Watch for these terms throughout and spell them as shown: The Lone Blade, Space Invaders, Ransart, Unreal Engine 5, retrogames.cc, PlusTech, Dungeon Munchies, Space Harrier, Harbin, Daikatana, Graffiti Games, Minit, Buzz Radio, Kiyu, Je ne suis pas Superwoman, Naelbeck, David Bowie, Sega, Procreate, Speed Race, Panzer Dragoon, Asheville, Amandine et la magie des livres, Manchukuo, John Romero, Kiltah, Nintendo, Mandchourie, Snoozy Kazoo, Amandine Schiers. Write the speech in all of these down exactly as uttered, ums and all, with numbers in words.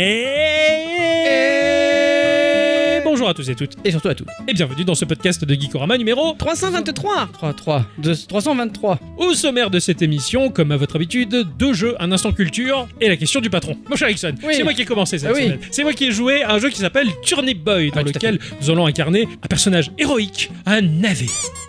Et... et... bonjour à tous et toutes. Et surtout à toutes. Et bienvenue dans ce podcast de Gikorama numéro... trois cent vingt-trois trois, trois, deux, trois cent vingt-trois. Au sommaire de cette émission, comme à votre habitude, deux jeux, un instant culture et la question du patron. Mon cher Ixon, oui. C'est moi qui ai commencé cette ah, semaine. Oui. C'est moi qui ai joué à un jeu qui s'appelle Turnip Boy, dans ah, lequel nous allons incarner un personnage héroïque, un navet.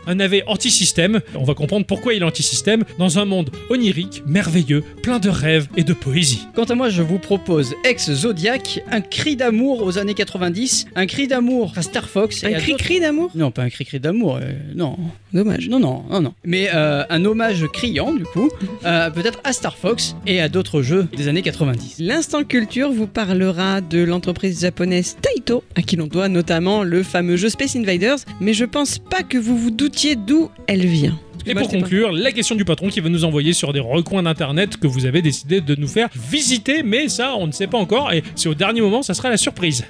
Un navet anti-système, on va comprendre pourquoi il est anti-système, dans un monde onirique, merveilleux, plein de rêves et de poésie. Quant à moi, je vous propose Ex-Zodiac, un cri d'amour aux années quatre-vingt-dix, un cri d'amour à Star Fox. Un cri-cri d'amour ? Non, pas un cri-cri d'amour, euh, non. Dommage. Non, non, non, non. Mais euh, un hommage criant, du coup, euh, peut-être à Star Fox et à d'autres jeux des années quatre-vingt-dix. L'instant culture vous parlera de l'entreprise japonaise Taito, à qui l'on doit notamment le fameux jeu Space Invaders, mais je pense pas que vous vous doutiez d'où elle vient. Et pour conclure, la question du patron qui va nous envoyer sur des recoins d'internet que vous avez décidé de nous faire visiter, mais ça on ne sait pas encore et c'est au dernier moment, ça sera la surprise.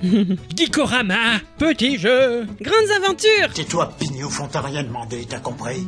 Gikorama, petit jeu, grandes aventures. Tais-toi, Pignouf, on t'a rien demandé, t'as compris ?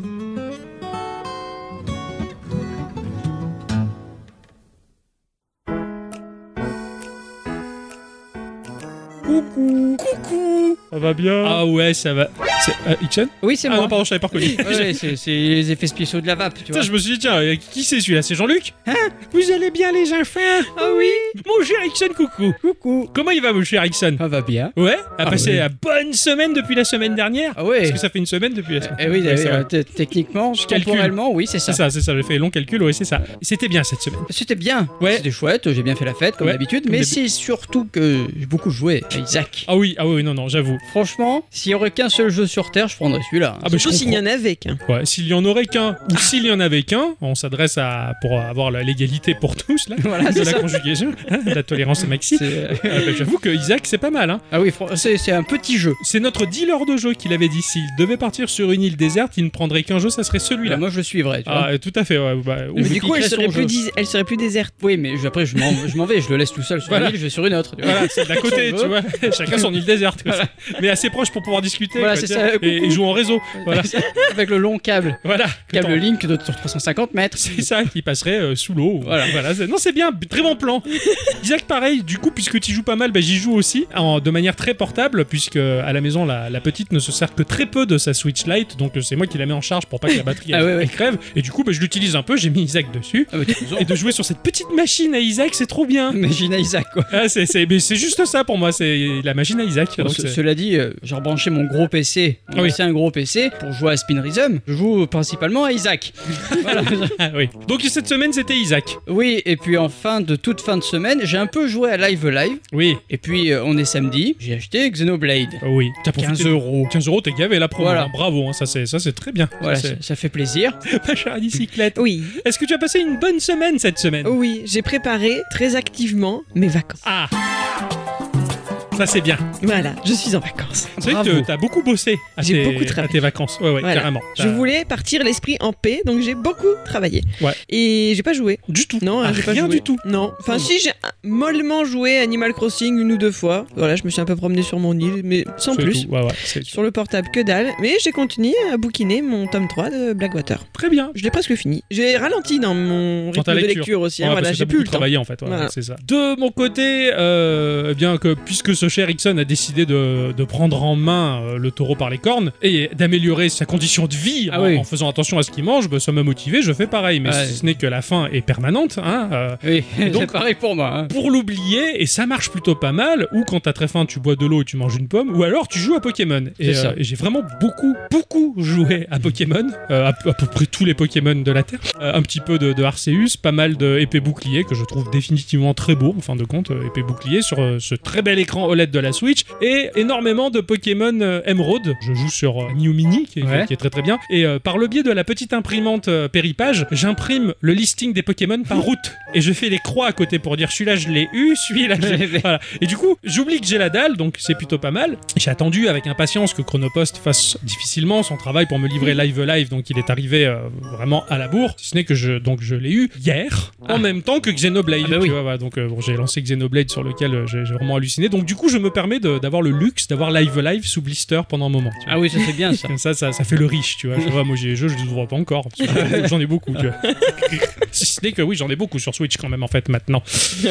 Coucou. Coucou. Ça va bien ? Ah ouais, ça va. C'est euh, Ixon ? Oui, c'est ah moi. Ah non, pardon, je savais pas reconnu. Ouais, c'est, c'est les effets spéciaux de la vape, tu vois. Ça, je me suis dit, tiens, qui c'est celui-là ? C'est Jean-Luc ? Hein ? Vous allez bien, les enfants ? Ah oui. Mon cher Ixon, coucou. Coucou. Comment il va, mon cher Ixon ? Ça va bien. Ouais ? A ah passé oui. la bonne semaine depuis la semaine dernière ? Ah ouais. Parce que ça fait une semaine depuis la semaine dernière. Eh oui, ouais, oui euh, t- techniquement, je temporellement, calcule. Oui, c'est ça. C'est ça, c'est ça. J'ai fait long calcul, ouais, c'est ça. C'était bien cette semaine. C'était bien. Ouais. C'était chouette, j'ai bien fait la fête, comme ouais, d'habitude, comme mais d'habitude. C'est surtout que j'ai beaucoup joué. Isaac. Ah oui, ah oui, non, non, j'avoue. Franchement, s'il y aurait qu'un seul jeu sur Terre, je prendrais celui-là. Ah bah surtout s'il y en avait qu'un. Ouais, s'il y en aurait qu'un, ou ah. s'il y en avait qu'un, on s'adresse à pour avoir l'égalité pour tous là, voilà, de la ça. Conjugaison, la tolérance maxi. C'est... Ah bah, j'avoue que Isaac, c'est pas mal. Hein. Ah oui, c'est, c'est un petit jeu. C'est notre dealer de jeu qui l'avait dit. S'il devait partir sur une île déserte, il ne prendrait qu'un jeu, ça serait celui-là. Bah, moi, je le suivrais. Tu vois. Ah, tout à fait. Ouais, bah, mais du coup, elle serait plus, dis... elle serait plus déserte. Oui, mais après, je m'en, je m'en vais, je le laisse tout seul sur voilà. une île, je vais sur une autre. Voilà, c'est d'à côté, tu vois. Chacun son île déserte, voilà. Mais assez proche pour pouvoir discuter, voilà, quoi, c'est ça, et, et jouer en réseau, voilà. Avec le long câble, voilà, câble Tant. Link de trois cent cinquante mètres, c'est ça, qui passerait euh, sous l'eau, voilà, voilà. Non, c'est bien, très bon plan. Isaac, pareil, du coup, puisque tu joues pas mal, bah, j'y joue aussi en, de manière très portable, puisque à la maison la, la petite ne se sert que très peu de sa Switch Lite, donc c'est moi qui la mets en charge pour pas que la batterie elle, ah ouais, elle, ouais. elle crève, et du coup bah, je l'utilise un peu, j'ai mis Isaac dessus, ah, et de jouer sur cette petite machine à Isaac, c'est trop bien. Machine à Isaac, quoi. Ah, c'est, c'est, mais c'est juste ça pour moi, c'est la machine à Isaac. Bon, donc c- cela dit, euh, j'ai rebranché mon gros P C. Ah oui. C'est un gros P C pour jouer à Spin Rhythm. Je joue principalement à Isaac. Voilà. Ah, oui. Donc cette semaine, c'était Isaac. Oui, et puis en fin de toute fin de semaine, j'ai un peu joué à Live Alive. Oui. Et puis euh, on est samedi, j'ai acheté Xenoblade. Oui. T'as profité quinze euros. quinze euros, t'es gavé la promo. Voilà. Hein, bravo, hein, ça, c'est, ça c'est très bien. Voilà, ça, c'est... ça fait plaisir. Ma chère bicyclette. Oui. Est-ce que tu as passé une bonne semaine cette semaine ? Oui, j'ai préparé très activement mes vacances. Ah. Ça c'est bien. Voilà, je suis en vacances. C'est vrai que t'as beaucoup bossé à, j'ai tes, beaucoup travaillé. À tes vacances. Ouais, ouais, voilà. Carrément. T'as... Je voulais partir l'esprit en paix, donc j'ai beaucoup travaillé. Ouais. Et j'ai pas joué. Du tout. Non, ah, j'ai rien pas joué. Du tout. Non. Enfin, si, j'ai mollement joué Animal Crossing une ou deux fois. Voilà, je me suis un peu promené sur mon île, mais sans c'est plus. Ouais, ouais, c'est... Sur le portable, que dalle. Mais j'ai continué à bouquiner mon tome trois de Blackwater. Très bien. Je l'ai presque fini. J'ai ralenti dans mon rythme de lecture, lecture aussi. Ouais, hein, voilà, j'ai plus le temps. En fait, ouais, voilà. C'est ça. De mon côté, euh, bien que puisque ce cher Ixon a décidé de, de prendre en main euh, le taureau par les cornes et d'améliorer sa condition de vie ah en, oui. en faisant attention à ce qu'il mange, bah, ça m'a motivé, je fais pareil, mais ah, ce n'est que la faim est permanente, hein, euh, oui, donc, c'est pareil pour moi, hein. Pour l'oublier, et ça marche plutôt pas mal, ou quand t'as très faim tu bois de l'eau et tu manges une pomme, ou alors tu joues à Pokémon, et, euh, et j'ai vraiment beaucoup beaucoup joué à Pokémon, euh, à, à peu près tous les Pokémon de la Terre, euh, un petit peu de, de Arceus, pas mal de épée bouclier que je trouve définitivement très beau en fin de compte, euh, épée bouclier sur euh, ce très bel écran O L E D de la Switch, et énormément de Pokémon euh, Emeraude. Je joue sur euh, New Mini, qui est, ouais. qui est très très bien. Et euh, par le biais de la petite imprimante euh, Péripage, j'imprime le listing des Pokémon par route. Et je fais les croix à côté pour dire celui-là je l'ai eu, celui-là je l'ai voilà. Et du coup, j'oublie que j'ai la dalle, donc c'est plutôt pas mal. J'ai attendu avec impatience que Chronopost fasse difficilement son travail pour me livrer Live Alive, donc il est arrivé euh, vraiment à la bourre. Si ce n'est que je, donc je l'ai eu hier, ah. en même temps que Xenoblade. Ah bah oui. Tu vois, voilà. Donc euh, bon, j'ai lancé Xenoblade sur lequel j'ai, j'ai vraiment halluciné. Donc du coup, coup, je me permets de, d'avoir le luxe d'avoir Live Live sous blister pendant un moment. Ah oui, ça c'est bien ça. Comme ça, ça, ça fait le riche, tu vois. Je vois, moi j'ai les jeux, je les ouvre pas encore. J'en ai beaucoup, tu vois. Si ce n'est que oui, j'en ai beaucoup sur Switch quand même en fait maintenant.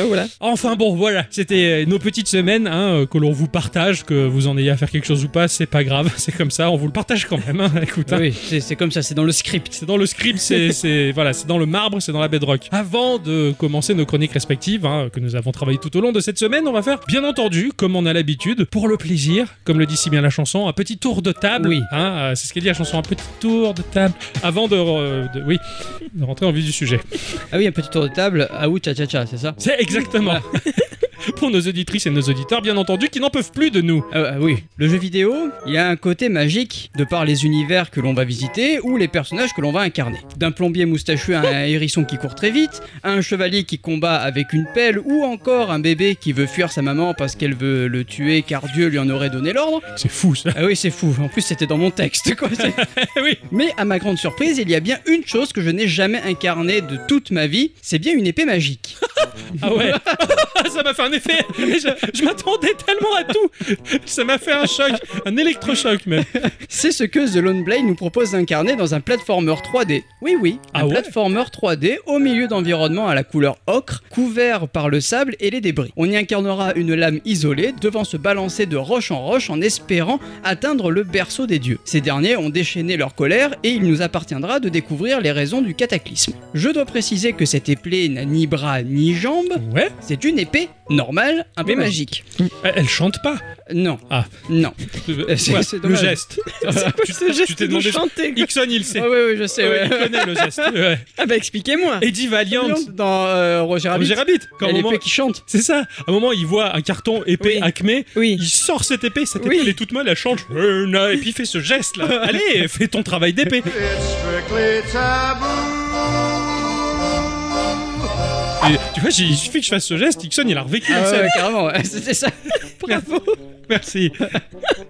Voilà. Enfin bon, voilà, c'était nos petites semaines hein, que l'on vous partage, que vous en ayez à faire quelque chose ou pas, c'est pas grave, c'est comme ça, on vous le partage quand même. Hein. Écoute, hein. Oui, c'est, c'est comme ça, c'est dans le script, c'est dans le script, c'est, c'est voilà, c'est dans le marbre, c'est dans la bedrock. Avant de commencer nos chroniques respectives hein, que nous avons travaillé tout au long de cette semaine, on va faire, bien entendu, comme on a l'habitude, pour le plaisir, comme le dit si bien la chanson, un petit tour de table. Oui. Hein, euh, c'est ce qu'elle dit la chanson, un petit tour de table. Avant de, euh, de oui, de rentrer en vue du sujet. Ah oui, un petit tour de table, ah oui, tcha tcha tcha, c'est ça ? C'est exactement. Ah. Pour nos auditrices et nos auditeurs, bien entendu, qui n'en peuvent plus de nous. Euh, oui, le jeu vidéo, il y a un côté magique de par les univers que l'on va visiter ou les personnages que l'on va incarner. D'un plombier moustachu à un hérisson qui court très vite, à un chevalier qui combat avec une pelle ou encore un bébé qui veut fuir sa maman parce qu'elle veut le tuer car Dieu lui en aurait donné l'ordre. C'est fou ça. Ah oui, c'est fou. En plus, c'était dans mon texte, quoi. Oui. Mais à ma grande surprise, il y a bien une chose que je n'ai jamais incarnée de toute ma vie, c'est bien une épée magique. Ah ouais. Ça m'a fait un effet. Je, je m'attendais tellement à tout. Ça m'a fait un choc, un électrochoc même. C'est ce que The Lone Blade nous propose d'incarner dans un platformer trois D. Oui, oui, un ah ouais platformer trois D au milieu d'environnements à la couleur ocre, couvert par le sable et les débris. On y incarnera une lame isolée devant se balancer de roche en roche en espérant atteindre le berceau des dieux. Ces derniers ont déchaîné leur colère et il nous appartiendra de découvrir les raisons du cataclysme. Je dois préciser que cette épée n'a ni bras ni jambes. Ouais. C'est une épée normale, un peu ouais. magique. Elle chante pas. Non. Ah. Non. C'est, c'est, c'est le geste. C'est quoi tu, ce geste tu t'es demandé de chanter quoi. Ixon, il sait. Ah oui, oui, je sais. Ouais. Il connaît le geste. Ouais. Ah bah expliquez-moi. Eddie Valiant. Dans euh, Roger Rabbit. Roger Rabbit. Quand il y a l'épée qui chante. C'est ça. À un moment, il voit un carton épée oui. Acme. Oui. Il sort cette épée. Cette épée, oui. elle est toute molle, elle change. Et puis il fait ce geste là. Allez, fais ton travail d'épée. Et, tu vois, il suffit que je fasse ce geste, Ixon il a revécu ah ouais, ça. Ouais, carrément, ouais. C'était ça. Bravo. Merci.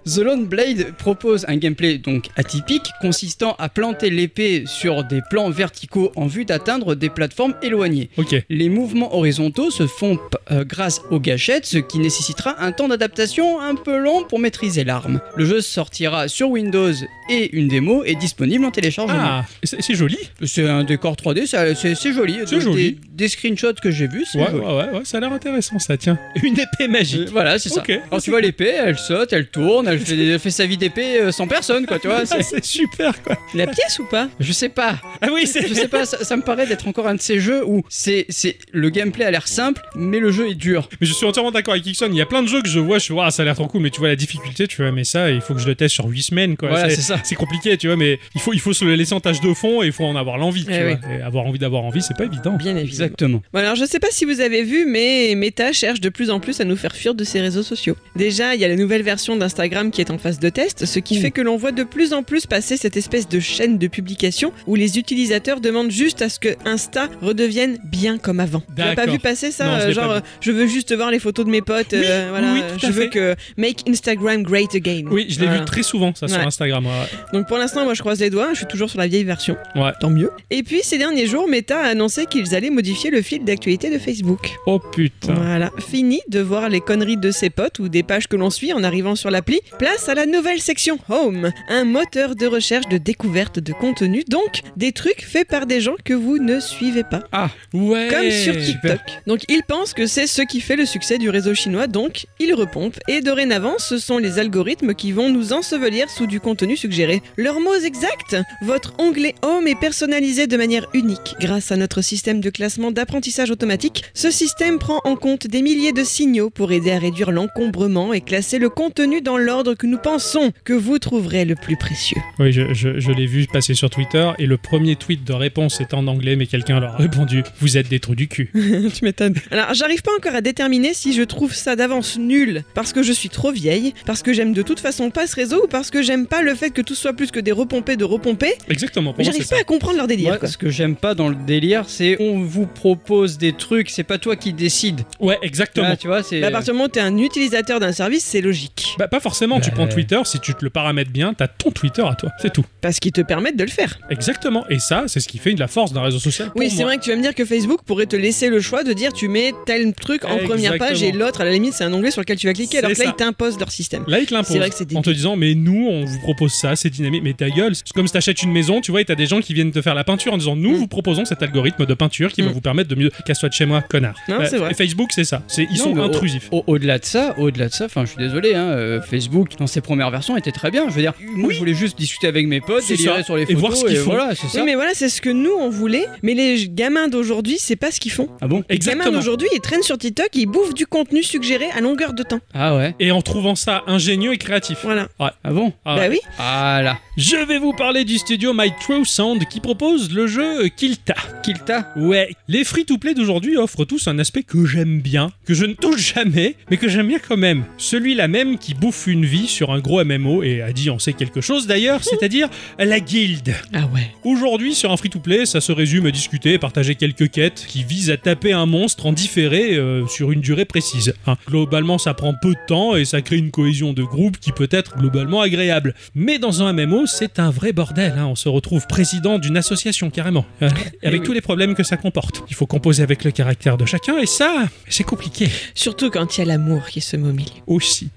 The Lone Blade propose un gameplay donc atypique, consistant à planter l'épée sur des plans verticaux en vue d'atteindre des plateformes éloignées. Okay. Les mouvements horizontaux se font p- euh, grâce aux gâchettes, ce qui nécessitera un temps d'adaptation un peu long pour maîtriser l'arme. Le jeu sortira sur Windows et une démo est disponible en téléchargement. Ah, c'est, c'est joli. C'est un décor trois D, c'est, c'est, c'est joli. C'est donc, joli. Des, des screenshots que j'ai vus, c'est ouais, joli. Ouais, ouais, ouais, ça a l'air intéressant ça, tiens. Une épée magique. Euh, voilà, c'est okay. ça. Alors tu vois l'épée, elle saute, elle tourne, elle fait, elle fait sa vie d'épée sans personne, quoi, tu vois. C'est, c'est super, quoi. La pièce ou pas ? Je sais pas. Ah oui, c'est... Je sais pas, ça, ça me paraît d'être encore un de ces jeux où c'est, c'est... le gameplay a l'air simple, mais le jeu est dur. Mais je suis entièrement d'accord avec Ixon, il y a plein de jeux que je vois, je vois, ah, ça a l'air trop cool, mais tu vois la difficulté, tu vois, mais ça, il faut que je le teste sur huit semaines, quoi. Voilà, c'est, c'est ça. C'est compliqué, tu vois, mais il faut, il faut se le laisser en tâche de fond et il faut en avoir l'envie, tu eh vois. Oui. Et avoir envie d'avoir envie, c'est pas évident. Bien évidemment. Exactement. Bon, alors, je sais pas si vous avez vu, mais Meta cherche de plus en plus à nous faire fuir de ses réseaux sociaux. Déjà, il y a la nouvelle version d'Instagram qui est en phase de test, ce qui mmh. fait que l'on voit de plus en plus passer cette espèce de chaîne de publication où les utilisateurs demandent juste à ce que Insta redevienne bien comme avant. Tu n'as pas vu passer ça non, euh, genre, vu. Je veux juste voir les photos de mes potes, oui, euh, voilà, oui, je veux fait. que Make Instagram Great Again. Oui, je l'ai voilà. vu très souvent ça ouais. sur Instagram. Ouais. Donc pour l'instant, moi je croise les doigts, je suis toujours sur la vieille version. Ouais. Tant mieux. Et puis ces derniers jours, Meta a annoncé qu'ils allaient modifier le fil d'actualité de Facebook. Oh putain. Voilà, fini de voir les conneries de ses potes ou des pages que l'on suit en arrivant sur l'appli, place à la nouvelle section Home, un moteur de recherche de découverte de contenu, donc des trucs faits par des gens que vous ne suivez pas. Ah ouais. Comme sur TikTok. Super. Donc ils pensent que c'est ce qui fait le succès du réseau chinois, donc ils repompent. Et dorénavant, ce sont les algorithmes qui vont nous ensevelir sous du contenu suggéré. Leurs mots exacts : votre onglet Home est personnalisé de manière unique. Grâce à notre système de classement d'apprentissage automatique, ce système prend en compte des milliers de signaux pour aider à réduire l'encombrement et classer le contenu dans l'ordre que nous pensons que vous trouverez le plus précieux. Oui, je, je, je l'ai vu passer sur Twitter et le premier tweet de réponse est en anglais, mais quelqu'un leur a répondu « Vous êtes des trous du cul ». Tu m'étonnes. Alors, j'arrive pas encore à déterminer si je trouve ça d'avance nul parce que je suis trop vieille, parce que j'aime de toute façon pas ce réseau ou parce que j'aime pas le fait que tout soit plus que des repompés de repompés. Exactement. Mais j'arrive pas ça. à comprendre leur délire. Ouais, quoi. Ce que j'aime pas dans le délire, c'est on vous propose des trucs, c'est pas toi qui décides. Ouais, exactement. Là, tu vois, c'est... À partir du moment où t'es un utilisateur d'un service, c'est logique. Bah pas forcément, bah... tu prends Twitter, si tu te le paramètres bien, t'as ton Twitter à toi, c'est tout. Parce qu'ils te permettent de le faire. Exactement, et ça c'est ce qui fait de la force d'un réseau social pour oui, moi. C'est vrai que tu vas me dire que Facebook pourrait te laisser le choix de dire tu mets tel truc en exactement. Première page et l'autre à la limite c'est un onglet sur lequel tu vas cliquer, c'est alors que ça. Là ils t'imposent leur système. Là ils te l'imposent, c'est vrai que c'est débile. En te disant mais nous on vous propose ça, c'est dynamique, mais ta gueule, c'est comme si t'achètes une maison, tu vois, et t'as des gens qui viennent te faire la peinture en disant nous mm. vous proposons cet algorithme de peinture qui mm. va vous permettre de mieux qu'elle soit de chez moi, connard. Non, bah, c'est vrai. Et Facebook c'est ça, c'est, ils non, sont intrusifs. Au, au, au-delà de ça, au-delà de ça, enfin je suis désolé, hein, euh, Facebook dans ses premières versions était très bien, je veux dire, moi oui. je voulais juste discuter avec mes potes, délirer sur les photos et voir ce qu'ils font. Voilà, c'est ça. Oui, mais voilà, c'est ce que nous on voulait, mais les gamins d'aujourd'hui c'est pas ce qu'ils font. Ah bon ? Exactement. Les gamins d'aujourd'hui ils traînent sur TikTok, ils bouffent du contenu suggéré à longueur de temps. Ah ouais. Et en trouvant ça ingénieux et créatif. Voilà. Ah, ah bon ? Ah bah ouais. Oui. Ah là. Je vais vous parler du studio My True Sound qui propose le jeu Kiltah. Kiltah ? Ouais. Les free-to-play d'aujourd'hui offrent tous un aspect que j'aime bien, que je ne touche jamais, mais que j'aime bien quand même. Celui-là même qui bouffe une vie sur un gros M M O et a dit on sait quelque chose d'ailleurs, c'est-à-dire la guilde. Ah ouais. Aujourd'hui sur un free-to-play, ça se résume à discuter et partager quelques quêtes qui visent à taper un monstre en différé euh, sur une durée précise. Hein. Globalement, ça prend peu de temps et ça crée une cohésion de groupe qui peut être globalement agréable. Mais dans un M M O, c'est un vrai bordel. Hein. On se retrouve président d'une association carrément, euh, avec oui. tous les problèmes que ça comporte. Il faut composer avec le caractère de chacun et ça, c'est compliqué. Surtout quand il y a l'amour qui se met au milieu. Aussi.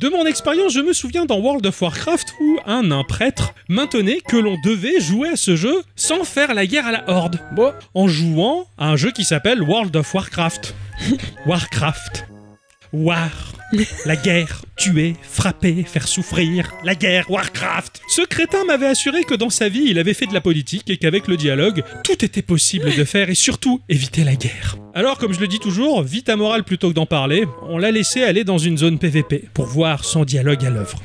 De mon expérience, je me souviens dans World of Warcraft où un, un prêtre maintenait que l'on devait jouer à ce jeu sans faire la guerre à la Horde. Bon. En jouant à un jeu qui s'appelle World of Warcraft. Warcraft. War. La guerre, tuer, frapper, faire souffrir, la guerre, Warcraft. Ce crétin m'avait assuré que dans sa vie, il avait fait de la politique et qu'avec le dialogue, tout était possible de faire et surtout, éviter la guerre. Alors, comme je le dis toujours, vite à morale plutôt que d'en parler, on l'a laissé aller dans une zone P V P pour voir son dialogue à l'œuvre.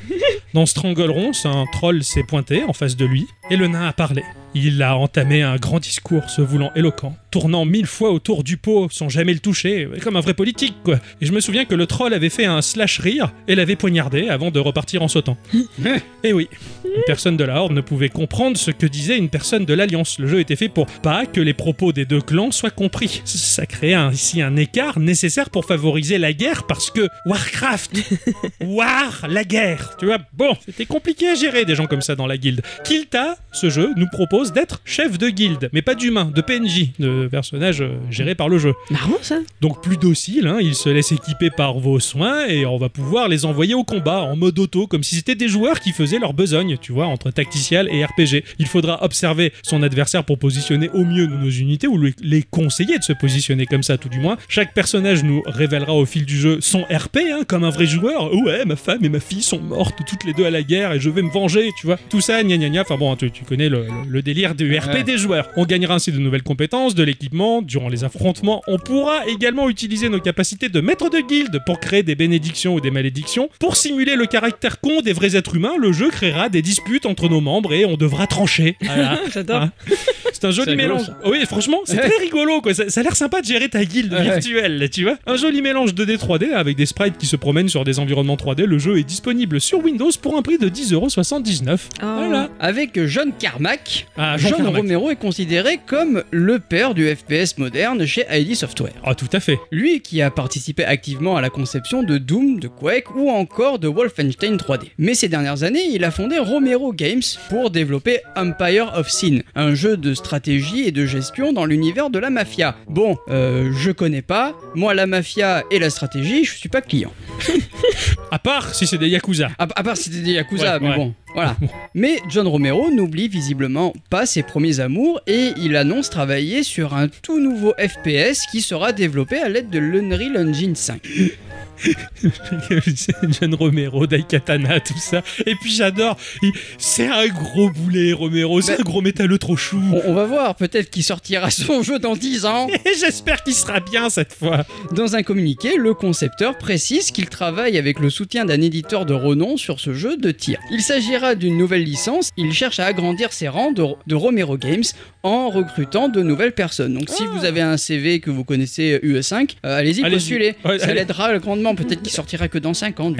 Dans Strangleronce, un troll s'est pointé en face de lui et le nain a parlé. Il a entamé un grand discours se voulant éloquent, tournant mille fois autour du pot sans jamais le toucher, comme un vrai politique quoi. Et je me souviens que le troll avait fait un slash rire et l'avait poignardé avant de repartir en sautant. Et oui, une personne de la Horde ne pouvait comprendre ce que disait une personne de l'Alliance. Le jeu était fait pour pas que les propos des deux clans soient compris. Ça créait un, ici un écart nécessaire pour favoriser la guerre parce que Warcraft, War, la guerre, tu vois. Bon, c'était compliqué à gérer des gens comme ça dans la guilde. Kiltah, ce jeu, nous propose d'être chef de guilde, mais pas d'humain, de P N J, de personnage géré par le jeu. Marrant ça. Donc plus docile, hein, ils se laissent équiper par vos soins et on va pouvoir les envoyer au combat en mode auto, comme si c'était des joueurs qui faisaient leur besogne, tu vois, entre tacticiel et R P G. Il faudra observer son adversaire pour positionner au mieux nos unités ou les conseiller de se positionner comme ça, tout du moins. Chaque personnage nous révélera au fil du jeu son R P, hein, comme un vrai joueur. Ouais, ma femme et ma fille sont mortes toutes les deux à la guerre et je vais me venger, tu vois. Tout ça, gna gna gna. Enfin bon, tu, tu connais le, le délire du R P ouais. des joueurs. On gagnera ainsi de nouvelles compétences, de l'équipement, durant les affrontements. On pourra également utiliser nos capacités de maître de guilde pour créer des bénédictions ou des malédictions. Pour simuler le caractère con des vrais êtres humains, le jeu créera des disputes entre nos membres et on devra trancher. Voilà. J'adore. Hein. C'est un joli c'est rigolo, mélange. Ça. Oui, franchement, c'est ouais. très rigolo, quoi. Ça, ça a l'air sympa de gérer ta guilde ouais. virtuelle, tu vois. Un joli mélange deux D trois D avec des sprites qui se promènent sur des environnements trois D. Le jeu est disponible sur Windows pour un prix de dix euros soixante-dix-neuf. Oh. Voilà. Avec John Carmack. Ah, John, John Romero est considéré comme le père du F P S moderne chez I D Software. Ah, oh, tout à fait. Lui qui a participé activement à la conception de Doom, de Quake ou encore de Wolfenstein trois D. Mais ces dernières années, il a fondé Romero Games pour développer Empire of Sin, un jeu de stratégie et de gestion dans l'univers de la mafia. Bon, euh, je connais pas. Moi, la mafia et la stratégie, je suis pas client. À part si c'est des Yakuza. À, à part si c'est des Yakuza, ouais, mais ouais. bon. Voilà. Mais John Romero n'oublie visiblement pas ses premiers amours et il annonce travailler sur un tout nouveau F P S qui sera développé à l'aide de l'Unreal Engine cinq. John Romero, Daikatana, tout ça. Et puis j'adore, il... c'est un gros boulet Romero, c'est bah, un gros métalleux trop chou. On, on va voir, peut-être qu'il sortira son jeu dans dix ans. Et j'espère qu'il sera bien cette fois. Dans un communiqué, le concepteur précise qu'il travaille avec le soutien d'un éditeur de renom sur ce jeu de tir. Il s'agira d'une nouvelle licence, il cherche à agrandir ses rangs de, de Romero Games en recrutant de nouvelles personnes. Donc ah. si vous avez un C V que vous connaissez U E cinq, euh, allez-y, allez-y, postulez, ouais, ça allez. L'aidera grandement. Peut-être qu'il sortira que dans cinq ans.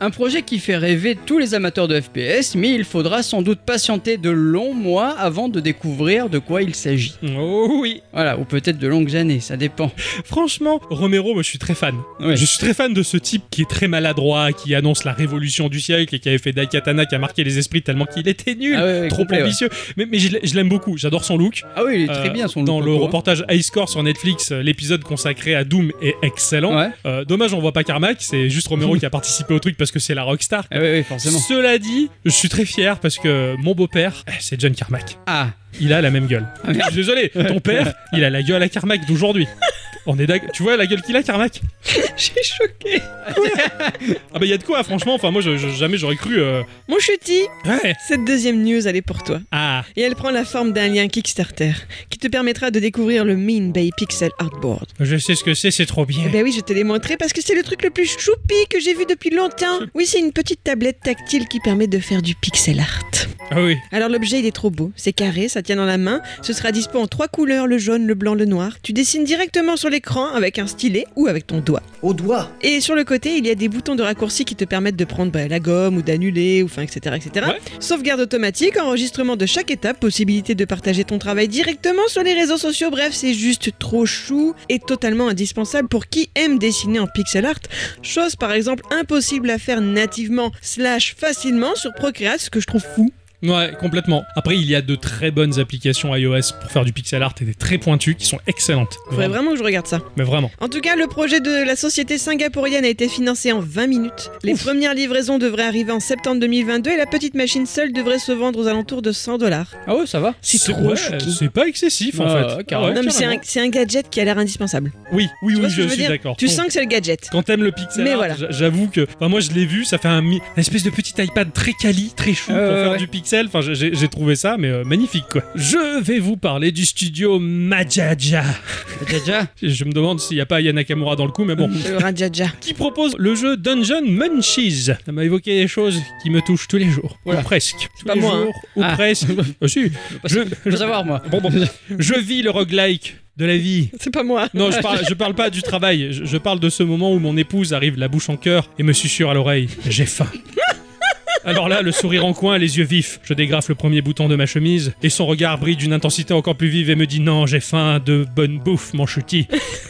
Un projet qui fait rêver tous les amateurs de F P S, mais il faudra sans doute patienter de longs mois avant de découvrir de quoi il s'agit. Oh oui. Voilà, ou peut-être de longues années, ça dépend. Franchement, Romero, moi, je suis très fan. Ouais. Je suis très fan de ce type qui est très maladroit, qui annonce la révolution du siècle et qui avait fait Daikatana, qui a marqué les esprits tellement qu'il était nul, ah ouais, ouais, trop complet, ambitieux. Ouais. Mais, mais je l'aime beaucoup, j'adore son look. Ah oui, il est euh, très bien son look. Dans le reportage High Score sur Netflix, l'épisode consacré à Doom est excellent. Ouais. Euh, dommage, on voit pas Carmack, c'est juste Romero qui a participé au truc parce que c'est la rockstar. Ah oui, oui, forcément. Cela dit, je suis très fier parce que mon beau-père, c'est John Carmack. Ah. Il a la même gueule. Ah, je suis désolé, ton père, il a la gueule à Carmack d'aujourd'hui. On est d'accord. Tu vois la gueule qu'il a, Carmack. J'ai choqué. Ah bah y a de quoi, franchement. Enfin moi, je, je, jamais j'aurais cru. Euh... Mon chuti. Ouais. Cette deuxième news, elle est pour toi. Ah. Et elle prend la forme d'un lien Kickstarter qui te permettra de découvrir le Mean Bay Pixel Artboard. Je sais ce que c'est, c'est trop bien. Et bah oui, je te l'ai montré parce que c'est le truc le plus choupi que j'ai vu depuis longtemps. Oui, c'est une petite tablette tactile qui permet de faire du pixel art. Ah oui. Alors l'objet, il est trop beau. C'est carré, ça tient dans la main. Ce sera dispo en trois couleurs, le jaune, le blanc, le noir. Tu dessines directement sur l'écran avec un stylet ou avec ton doigt. Au doigt. Et sur le côté, il y a des boutons de raccourci qui te permettent de prendre bah, la gomme ou d'annuler, ou enfin et cetera et cetera. Ouais. Sauvegarde automatique, enregistrement de chaque étape, possibilité de partager ton travail directement sur les réseaux sociaux. Bref, c'est juste trop chou et totalement indispensable pour qui aime dessiner en pixel art. Chose par exemple impossible à faire nativement slash facilement sur Procreate, ce que je trouve fou. Ouais, complètement. Après, il y a de très bonnes applications iOS pour faire du pixel art et des très pointues qui sont excellentes. Faudrait vraiment que je regarde ça. Mais vraiment. En tout cas, le projet de la société singapourienne a été financé en vingt minutes. Les Ouf. premières livraisons devraient arriver en septembre deux mille vingt-deux et la petite machine seule devrait se vendre aux alentours de cent dollars. Ah ouais, ça va. C'est, c'est trop ouais, chouki. C'est pas excessif en euh, fait. Car... Ouais, non, mais c'est un, c'est un gadget qui a l'air indispensable. Oui, oui, oui, oui je, je suis d'accord. Tu Donc, sens que c'est le gadget. Quand t'aimes le pixel mais art, voilà. J'avoue que. Enfin, moi, je l'ai vu, ça fait un une espèce de petit iPad très quali, très chou euh, pour faire ouais. du pixel. Enfin, j'ai, j'ai trouvé ça, mais euh, magnifique quoi. Je vais vous parler du studio Majaja. Majaja. Je me demande s'il n'y a pas Aya Nakamura dans le coup, mais bon. Majaja. Qui propose le jeu Dungeon Munchies. Ça m'a évoqué des choses qui me touchent tous les jours, voilà. Ou presque. Tous pas les moi, jours, hein. ou ah. presque. euh, si. Je veux savoir moi. Bon bon. Je vis le roguelike. De la vie. C'est pas moi. Non, je parle, je parle pas du travail. Je, je parle de ce moment où mon épouse arrive la bouche en cœur et me susurre à l'oreille. J'ai faim. Alors là, le sourire en coin, les yeux vifs. Je dégrafe le premier bouton de ma chemise et son regard brille d'une intensité encore plus vive et me dit « Non, j'ai faim de bonne bouffe, mon chuti.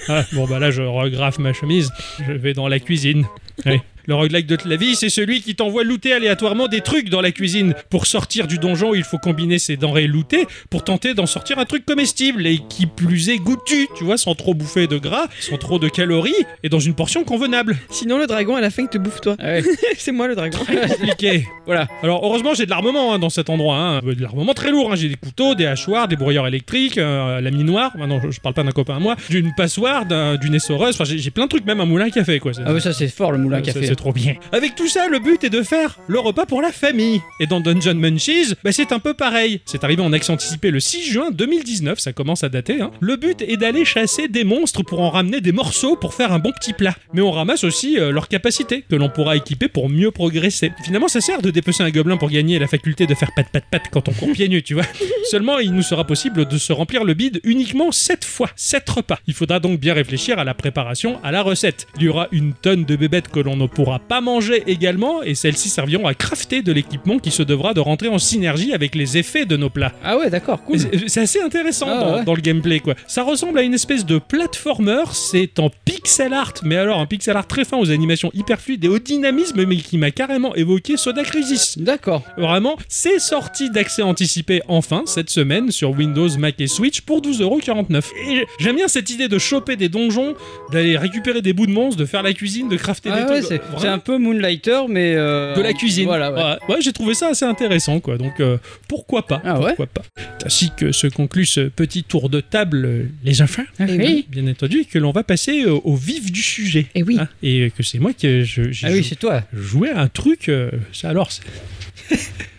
Ah, » Bon bah là, je regrafe ma chemise. Je vais dans la cuisine. Allez. Le roguelike de la vie, c'est celui qui t'envoie looter aléatoirement des trucs dans la cuisine. Pour sortir du donjon, il faut combiner ses denrées lootées pour tenter d'en sortir un truc comestible et qui plus est goûtu, tu vois, sans trop bouffer de gras, sans trop de calories et dans une portion convenable. Sinon, le dragon, à la fin, il te bouffe, toi. Ah ouais. C'est moi, le dragon. Compliqué. Voilà. Alors, heureusement, j'ai de l'armement hein, dans cet endroit. Hein. De l'armement très lourd. Hein. J'ai des couteaux, des hachoirs, des broyeurs électriques, euh, la minoire. Maintenant, je, je parle pas d'un copain à moi. D'une passoire, d'un, d'une essoreuse. Enfin, j'ai, j'ai plein de trucs, même un moulin à café, quoi. C'est... Ah ouais, ça, c'est fort, le moulin à café. C'est, c'est trop bien. Avec tout ça, le but est de faire le repas pour la famille. Et dans Dungeon Munchies, bah c'est un peu pareil. C'est arrivé en accès anticipé le six juin deux mille dix-neuf, ça commence à dater. Hein. Le but est d'aller chasser des monstres pour en ramener des morceaux pour faire un bon petit plat. Mais on ramasse aussi euh, leurs capacités, que l'on pourra équiper pour mieux progresser. Finalement, ça sert de dépecer un gobelin pour gagner la faculté de faire pat pat pat quand on court pieds nus, tu vois. Seulement, il nous sera possible de se remplir le bide uniquement sept fois, sept repas. Il faudra donc bien réfléchir à la préparation, à la recette. Il y aura une tonne de bébêtes que l'on ne pourra pas manger également, et celles-ci serviront à crafter de l'équipement qui se devra de rentrer en synergie avec les effets de nos plats. Ah ouais, d'accord, cool. C'est, c'est assez intéressant ah, dans, ouais. dans le gameplay, quoi. Ça ressemble à une espèce de platformer, c'est en pixel art, mais alors un pixel art très fin aux animations hyper fluides et au dynamisme, mais qui m'a carrément évoqué Soda Crisis. D'accord. Vraiment, c'est sorti d'accès anticipé enfin cette semaine sur Windows, Mac et Switch pour douze euros quarante-neuf. Et j'aime bien cette idée de choper des donjons, d'aller récupérer des bouts de monstres, de faire la cuisine, de crafter ah, des ouais, trucs. C'est... Vraiment. C'est un peu Moonlighter, mais... Euh... De la cuisine. Voilà, ouais. Ouais, ouais, j'ai trouvé ça assez intéressant, quoi. Donc, euh, pourquoi pas, ah, pourquoi ouais pas. Ainsi que se conclut ce petit tour de table, euh, les enfants. Ah, oui. Bien entendu, que l'on va passer euh, au vif du sujet. Et oui. Hein, et que c'est moi qui... Je, je, ah oui, jou- c'est toi. Jouais à un truc... Euh, ça alors... C'est...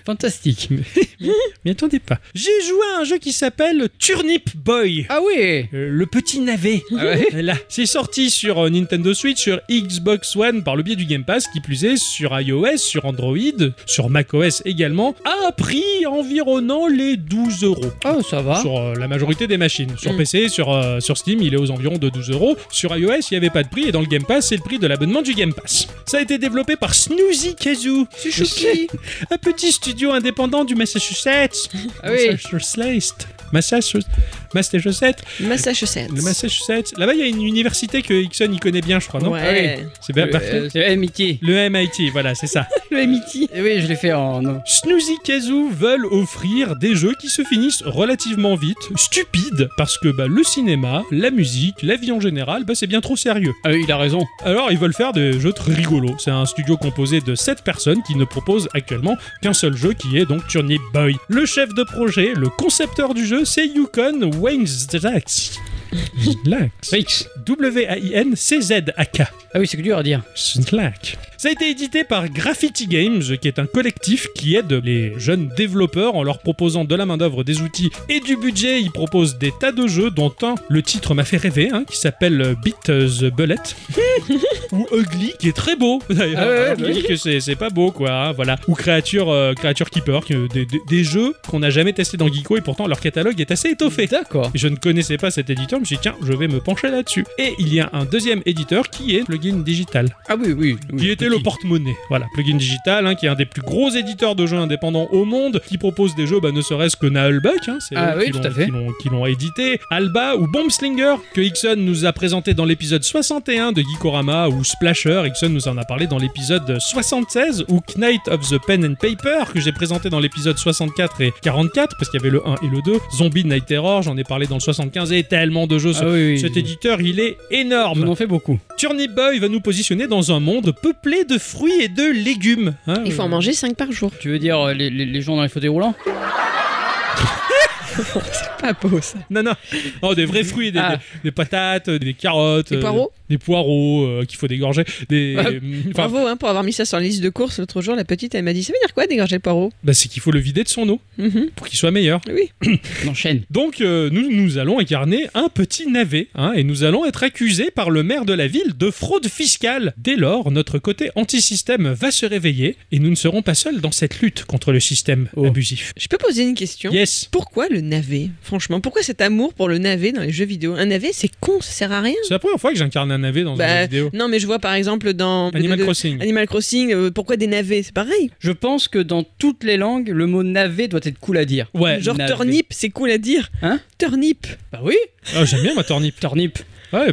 fantastique. Mais m'y attendez pas. J'ai joué à un jeu qui s'appelle Turnip Boy. Ah ouais, euh, le petit navet. Ah ouais. Là, c'est sorti sur euh, Nintendo Switch, sur Xbox One par le biais du Game Pass, qui plus est sur iOS, sur Android, sur macOS également, à prix environnant les douze euros. Ah, oh, ça va. Sur euh, la majorité des machines. Sur mm. P C, sur, euh, sur Steam, il est aux environs de douze euros. Sur iOS, il n'y avait pas de prix, et dans le Game Pass, c'est le prix de l'abonnement du Game Pass. Ça a été développé par Snoozy Kazoo. C'est chouki. Un petit studio indépendant du Massachusetts. Ah oui. Massachusetts. Massachusetts. Massachusetts. Massachusetts. Le Massachusetts. Là-bas, il y a une université que Hickson il connaît bien, je crois, non? Ouais. Ah oui. C'est bien parfait. Euh, le M I T. Le M I T, voilà, c'est ça. Le M I T. Et oui, je l'ai fait en. Non. Snoozy Kazoo veulent offrir des jeux qui se finissent relativement vite, stupides, parce que bah, le cinéma, la musique, la vie en général, bah, c'est bien trop sérieux. Ah oui, il a raison. Alors, ils veulent faire des jeux très rigolos. C'est un studio composé de sept personnes qui ne propose actuellement qu'un seul jeu, qui est donc Turnip Boy. Le chef de projet, le concepteur du jeu, c'est Yukon Wainsdach. Slack. W A I N C Z A K. Ah oui, c'est dur à dire. Slack. Ça a été édité par Graffiti Games, qui est un collectif qui aide les jeunes développeurs en leur proposant de la main-d'œuvre, des outils et du budget. Ils proposent des tas de jeux, dont un, le titre m'a fait rêver, hein, qui s'appelle Beat the Bullet, ou Ugly, qui est très beau d'ailleurs. Ah ouais, ouais, ouais. Que c'est, c'est pas beau, quoi. Hein, voilà. Ou Creature, euh, Creature Keeper, qui, des, des, des jeux qu'on n'a jamais testés dans Geeko, et pourtant leur catalogue est assez étoffé. D'accord. Je ne connaissais pas cet éditeur, je me suis dit, tiens, je vais me pencher là-dessus. Et il y a un deuxième éditeur qui est Plugin Digital. Ah oui, oui. oui. Qui était le porte-monnaie. Voilà, Plugin Digital, hein, qui est un des plus gros éditeurs de jeux indépendants au monde, qui propose des jeux, bah, ne serait-ce que Naelbeck, hein, c'est ah eux oui, qui, l'ont, qui, l'ont, qui l'ont édité, Alba ou Bombslinger, que Hickson nous a présenté dans l'épisode soixante et un de Gikorama, ou Splasher, Hickson nous en a parlé dans l'épisode soixante-seize, ou Knight of the Pen and Paper, que j'ai présenté dans l'épisode soixante-quatre et quarante-quatre, parce qu'il y avait le un et le deux, Zombie Night Terror, j'en ai parlé dans le soixante-quinze, et tellement de jeux. Ah ce, oui, cet oui. éditeur, il est énorme. On en fait beaucoup. Turnip Boy va nous positionner dans un monde peuplé de fruits et de légumes. Hein, il faut euh... en manger cinq par jour. Tu veux dire euh, les, les, les gens dans les fauteuils roulants? C'est pas beau, ça. Non, non. Oh, des vrais fruits, des, ah. des, des patates, des carottes. Des poireaux euh, Des poireaux euh, qu'il faut dégorger. Des, bah, euh, bravo hein, pour avoir mis ça sur la liste de courses. L'autre jour, la petite, elle m'a dit, ça veut dire quoi, dégorger le poireau? Bah, c'est qu'il faut le vider de son eau mm-hmm. pour qu'il soit meilleur. Oui. On enchaîne. Donc, euh, nous, nous allons incarner un petit navet, hein, et nous allons être accusés par le maire de la ville de fraude fiscale. Dès lors, notre côté anti-système va se réveiller et nous ne serons pas seuls dans cette lutte contre le système oh. abusif. Je peux poser une question? Yes. Pourquoi le navet? Franchement, pourquoi cet amour pour le navet dans les jeux vidéo? Un navet, c'est con, ça sert à rien. C'est la première fois que j'incarne un navet dans bah, un jeu vidéo. Non, mais je vois par exemple dans Animal de, de, Crossing. Animal Crossing, euh, pourquoi des navets? C'est pareil. Je pense que dans toutes les langues, le mot navet doit être cool à dire. Ouais. Genre navet. Turnip, c'est cool à dire. Hein? Turnip. Bah oui. Oh, j'aime bien ma turnip. Turnip. Ouais,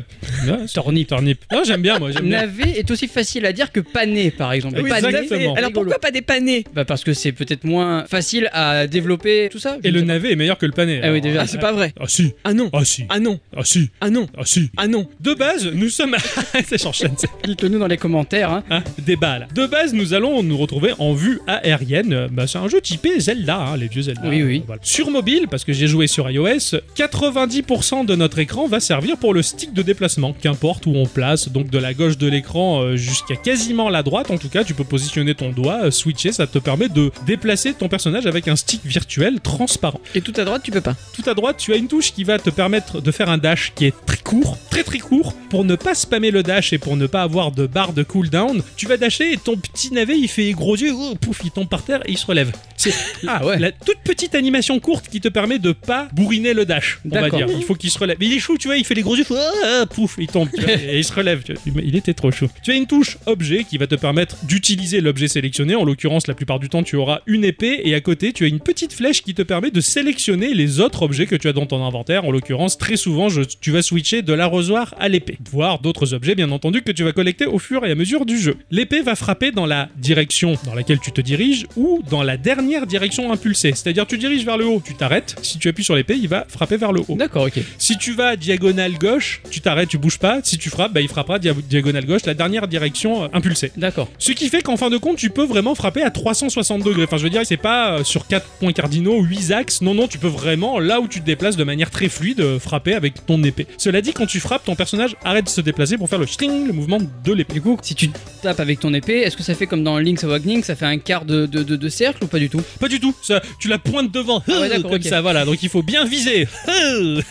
turnip, turnip. Non, j'aime bien, moi. J'aime bien. Navet est aussi facile à dire que pané, par exemple. Oui, pané. Exactement. Alors pourquoi pas des panés? Bah parce que c'est peut-être moins facile à développer tout ça. Et le navet est meilleur que le pané. Ah oui, déjà. Ah, c'est pas vrai. Ah si. Ah non. Ah si. Ah non. Ah si. Ah non. Ah si. Ah non. De base, nous sommes. À... ça s'enchaîne. Dites-nous dans les commentaires. Hein. Hein, débat là. De base, nous allons nous retrouver en vue aérienne. Bah c'est un jeu typé Zelda, hein, les vieux Zelda. Oui, oui. Voilà. Sur mobile, parce que j'ai joué sur iOS, quatre-vingt-dix pour cent de notre écran va servir pour le stick de déplacement, qu'importe où on place, donc de la gauche de l'écran jusqu'à quasiment la droite. En tout cas, tu peux positionner ton doigt, switcher, ça te permet de déplacer ton personnage avec un stick virtuel transparent. Et tout à droite, tu peux pas. Tout à droite, tu as une touche qui va te permettre de faire un dash qui est très court, très très court, pour ne pas spammer le dash et pour ne pas avoir de barre de cooldown. Tu vas dasher et ton petit navet, il fait gros yeux, oh, pouf, il tombe par terre et il se relève. C'est ah, ouais. la toute petite animation courte qui te permet de pas bourriner le dash, on D'accord. va dire. Il faut qu'il se relève. Mais il est chou, tu vois, il fait les gros yeux, faut... Ah, pouf, il tombe tu vois, et il se relève. Tu vois. Il était trop chaud. Tu as une touche objet qui va te permettre d'utiliser l'objet sélectionné. En l'occurrence, la plupart du temps, tu auras une épée et à côté, tu as une petite flèche qui te permet de sélectionner les autres objets que tu as dans ton inventaire. En l'occurrence, très souvent, je, tu vas switcher de l'arrosoir à l'épée, voire d'autres objets, bien entendu, que tu vas collecter au fur et à mesure du jeu. L'épée va frapper dans la direction dans laquelle tu te diriges ou dans la dernière direction impulsée. C'est-à-dire, tu diriges vers le haut, tu t'arrêtes. Si tu appuies sur l'épée, il va frapper vers le haut. D'accord, ok. Si tu vas diagonale gauche, tu t'arrêtes, tu bouges pas. Si tu frappes, bah, il frappera dia- diagonale gauche, la dernière direction euh, impulsée. D'accord. Ce qui fait qu'en fin de compte, tu peux vraiment frapper à trois cent soixante degrés. Enfin, je veux dire, c'est pas euh, sur quatre points cardinaux, huit axes. Non, non, tu peux vraiment, là où tu te déplaces de manière très fluide, euh, frapper avec ton épée. Cela dit quand tu frappes, ton personnage arrête de se déplacer pour faire le shting, le mouvement de l'épée. Si tu tapes avec ton épée, est-ce que ça fait comme dans Link's Awakening, ça fait un quart de, de, de, de cercle ou pas du tout? Pas du tout, ça, tu la pointes devant, ah ouais, comme okay. ça, voilà, donc il faut bien viser. Je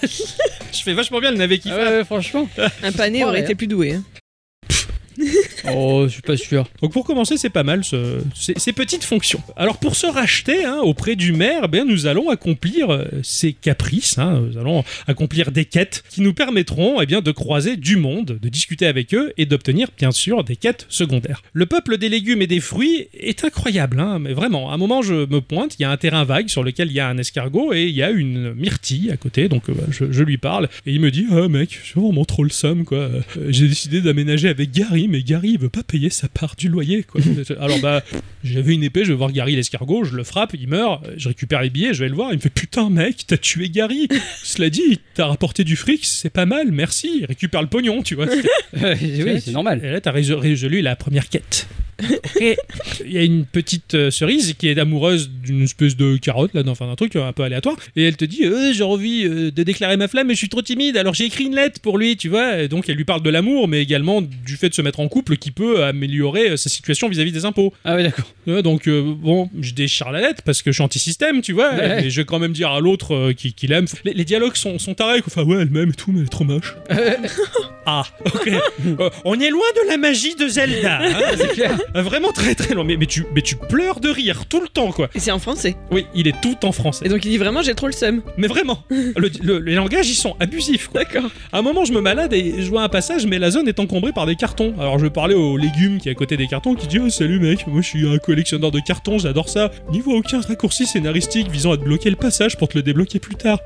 fais vachement bien le navet qui ah ouais, ouais, franchement, un pané aurait été plus doué. Hein. Oh, je suis pas sûr. Donc pour commencer, c'est pas mal ce, ces, ces petites fonctions. Alors pour se racheter hein, auprès du maire, ben, nous allons accomplir ses caprices, hein, nous allons accomplir des quêtes qui nous permettront eh bien, de croiser du monde, de discuter avec eux et d'obtenir bien sûr des quêtes secondaires. Le peuple des légumes et des fruits est incroyable, hein, mais vraiment, à un moment je me pointe, il y a un terrain vague sur lequel il y a un escargot et il y a une myrtille à côté, donc bah, je, je lui parle et il me dit « Ah oh, mec, je suis vraiment trop le seum, quoi. Euh, j'ai décidé d'aménager avec Gary, mais Gary il veut pas payer sa part du loyer quoi. » Alors bah j'avais une épée, je vais voir Gary l'escargot, je le frappe, il meurt, je récupère les billets, je vais le voir, il me fait putain mec t'as tué Gary, cela dit t'as rapporté du fric, c'est pas mal, merci, il récupère le pognon tu vois. euh, oui c'est, c'est normal. Et là t'as résolu la première quête. Okay. Il y a une petite cerise qui est amoureuse d'une espèce de carotte là, enfin d'un truc un peu aléatoire et elle te dit euh, j'ai envie euh, de déclarer ma flamme mais je suis trop timide alors j'ai écrit une lettre pour lui tu vois, et donc elle lui parle de l'amour mais également du fait de se mettre en couple qui peut améliorer sa situation vis-à-vis des impôts. Ah oui d'accord. Ouais, donc euh, bon je déchire la lettre parce que je suis anti-système tu vois, ouais. Mais je vais quand même dire à l'autre euh, qu'il, qu'il aime. Les, les dialogues sont, sont tarés quoi. Enfin ouais elle m'aime et tout mais elle est trop moche. Ah ok. euh, on est loin de la magie de Zelda hein, c'est clair. Vraiment très très loin, mais, mais, tu, mais tu pleures de rire tout le temps quoi. Et c'est en français. Oui, il est tout en français. Et donc il dit vraiment j'ai trop le seum. Mais vraiment, le, le, les langages ils sont abusifs quoi. D'accord. À un moment je me malade et je vois un passage, mais la zone est encombrée par des cartons. Alors je parlais aux légumes qui est à côté des cartons qui dit oh, salut mec, moi je suis un collectionneur de cartons, j'adore ça. N'y vois aucun raccourci scénaristique visant à te bloquer le passage pour te le débloquer plus tard.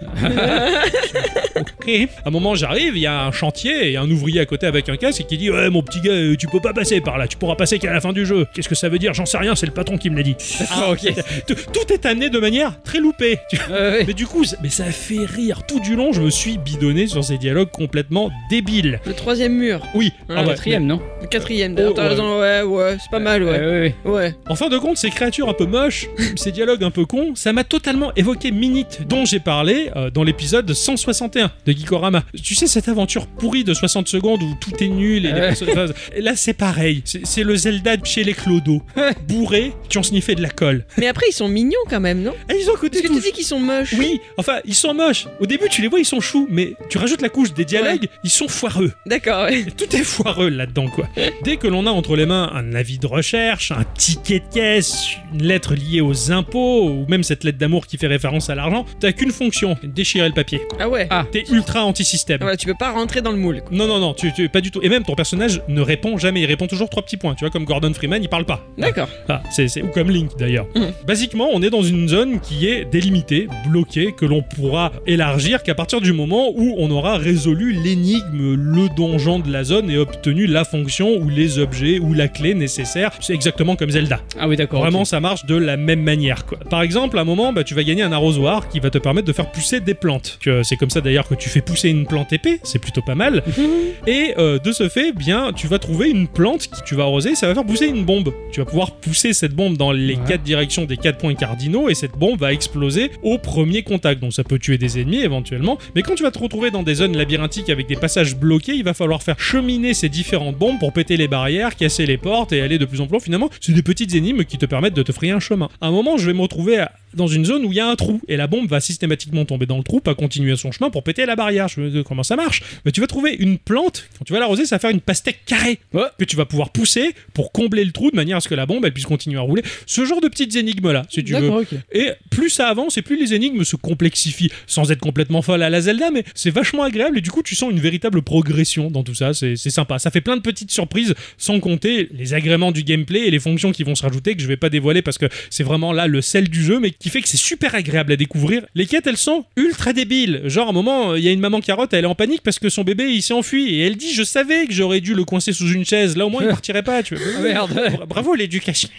Ok. À un moment j'arrive, il y a un chantier et un ouvrier à côté avec un casque qui dit ouais mon petit gars, tu peux pas passer par là, tu pourras passer qu'à la fin du jeu. Qu'est-ce que ça veut dire ? J'en sais rien, c'est le patron qui me l'a dit. Ah, ok. Tout est amené de manière très loupée. Euh, oui. Mais du coup, mais ça fait rire tout du long. Je me suis bidonné sur ces dialogues complètement débiles. Le troisième mur. Oui. Ah, ah, le ouais, quatrième, mais... non ? Le quatrième, d'ailleurs. Oh, t'as ouais. raison, ouais, ouais, c'est pas mal, ouais. Euh, ouais, ouais. ouais. En fin de compte, ces créatures un peu moches, ces dialogues un peu cons, ça m'a totalement évoqué Minit, dont j'ai parlé euh, dans l'épisode cent soixante et un de Gikorama. Tu sais, cette aventure pourrie de soixante secondes où tout est nul et euh. les personnages. Là, c'est pareil. C'est, c'est le Zelda chez les clodos, bourrés qui ont sniffé de la colle. Mais après ils sont mignons quand même, non? Et ils ont côté. Parce que tu dis qu'ils sont moches. Oui, enfin ils sont moches. Au début tu les vois ils sont choux, mais tu rajoutes la couche des dialogues, ouais. Ils sont foireux. D'accord. Ouais. Tout est foireux là-dedans quoi. Dès que l'on a entre les mains un avis de recherche, un ticket de caisse, une lettre liée aux impôts ou même cette lettre d'amour qui fait référence à l'argent, t'as qu'une fonction, déchirer le papier. Ah ouais. Ah. T'es ultra anti-système. Voilà, tu peux pas rentrer dans le moule. Quoi. Non non non, tu, tu pas du tout. Et même ton personnage ne répond jamais, il répond toujours trois petits points. Tu vois comme Gordon Freeman, il parle pas. D'accord. Ah, c'est, c'est, ou comme Link, d'ailleurs. Mmh. Basiquement, on est dans une zone qui est délimitée, bloquée, que l'on pourra élargir qu'à partir du moment où on aura résolu l'énigme, le donjon de la zone et obtenu la fonction ou les objets ou la clé nécessaire. C'est exactement comme Zelda. Ah oui, d'accord. Vraiment, okay. Ça marche de la même manière, quoi. Par exemple, à un moment, bah, tu vas gagner un arrosoir qui va te permettre de faire pousser des plantes. Que c'est comme ça, d'ailleurs, que tu fais pousser une plante épée. C'est plutôt pas mal. Mmh. Et euh, de ce fait, bien, tu vas trouver une plante que tu vas arroser. Ça va faire pousser une bombe. Tu vas pouvoir pousser cette bombe dans les ouais. quatre directions des quatre points cardinaux et cette bombe va exploser au premier contact. Donc ça peut tuer des ennemis éventuellement, mais quand tu vas te retrouver dans des zones labyrinthiques avec des passages bloqués, il va falloir faire cheminer ces différentes bombes pour péter les barrières, casser les portes et aller de plus en plus loin. Finalement, c'est des petites énigmes qui te permettent de te frayer un chemin. À un moment, je vais me retrouver à... dans une zone où il y a un trou et la bombe va systématiquement tomber dans le trou, pas continuer son chemin pour péter la barrière. Je me dis comment ça marche. Mais tu vas trouver une plante, quand tu vas l'arroser, ça va faire une pastèque carrée ouais. que tu vas pouvoir pousser pour combler le trou de manière à ce que la bombe elle puisse continuer à rouler. Ce genre de petites énigmes là, si tu D'accord, veux. Okay. Et plus ça avance et plus les énigmes se complexifient, sans être complètement folle à la Zelda, mais c'est vachement agréable et du coup tu sens une véritable progression dans tout ça. C'est, c'est sympa. Ça fait plein de petites surprises, sans compter les agréments du gameplay et les fonctions qui vont se rajouter que je vais pas dévoiler parce que c'est vraiment là le sel du jeu, mais qui fait que c'est super agréable à découvrir. Les quêtes, elles sont ultra débiles. Genre, à un moment, il y a une maman carotte, elle est en panique parce que son bébé, il s'est enfui. Et elle dit, je savais que j'aurais dû le coincer sous une chaise. Là, au moins, il partirait pas. Tu vois. Merde. Bravo, l'éducation.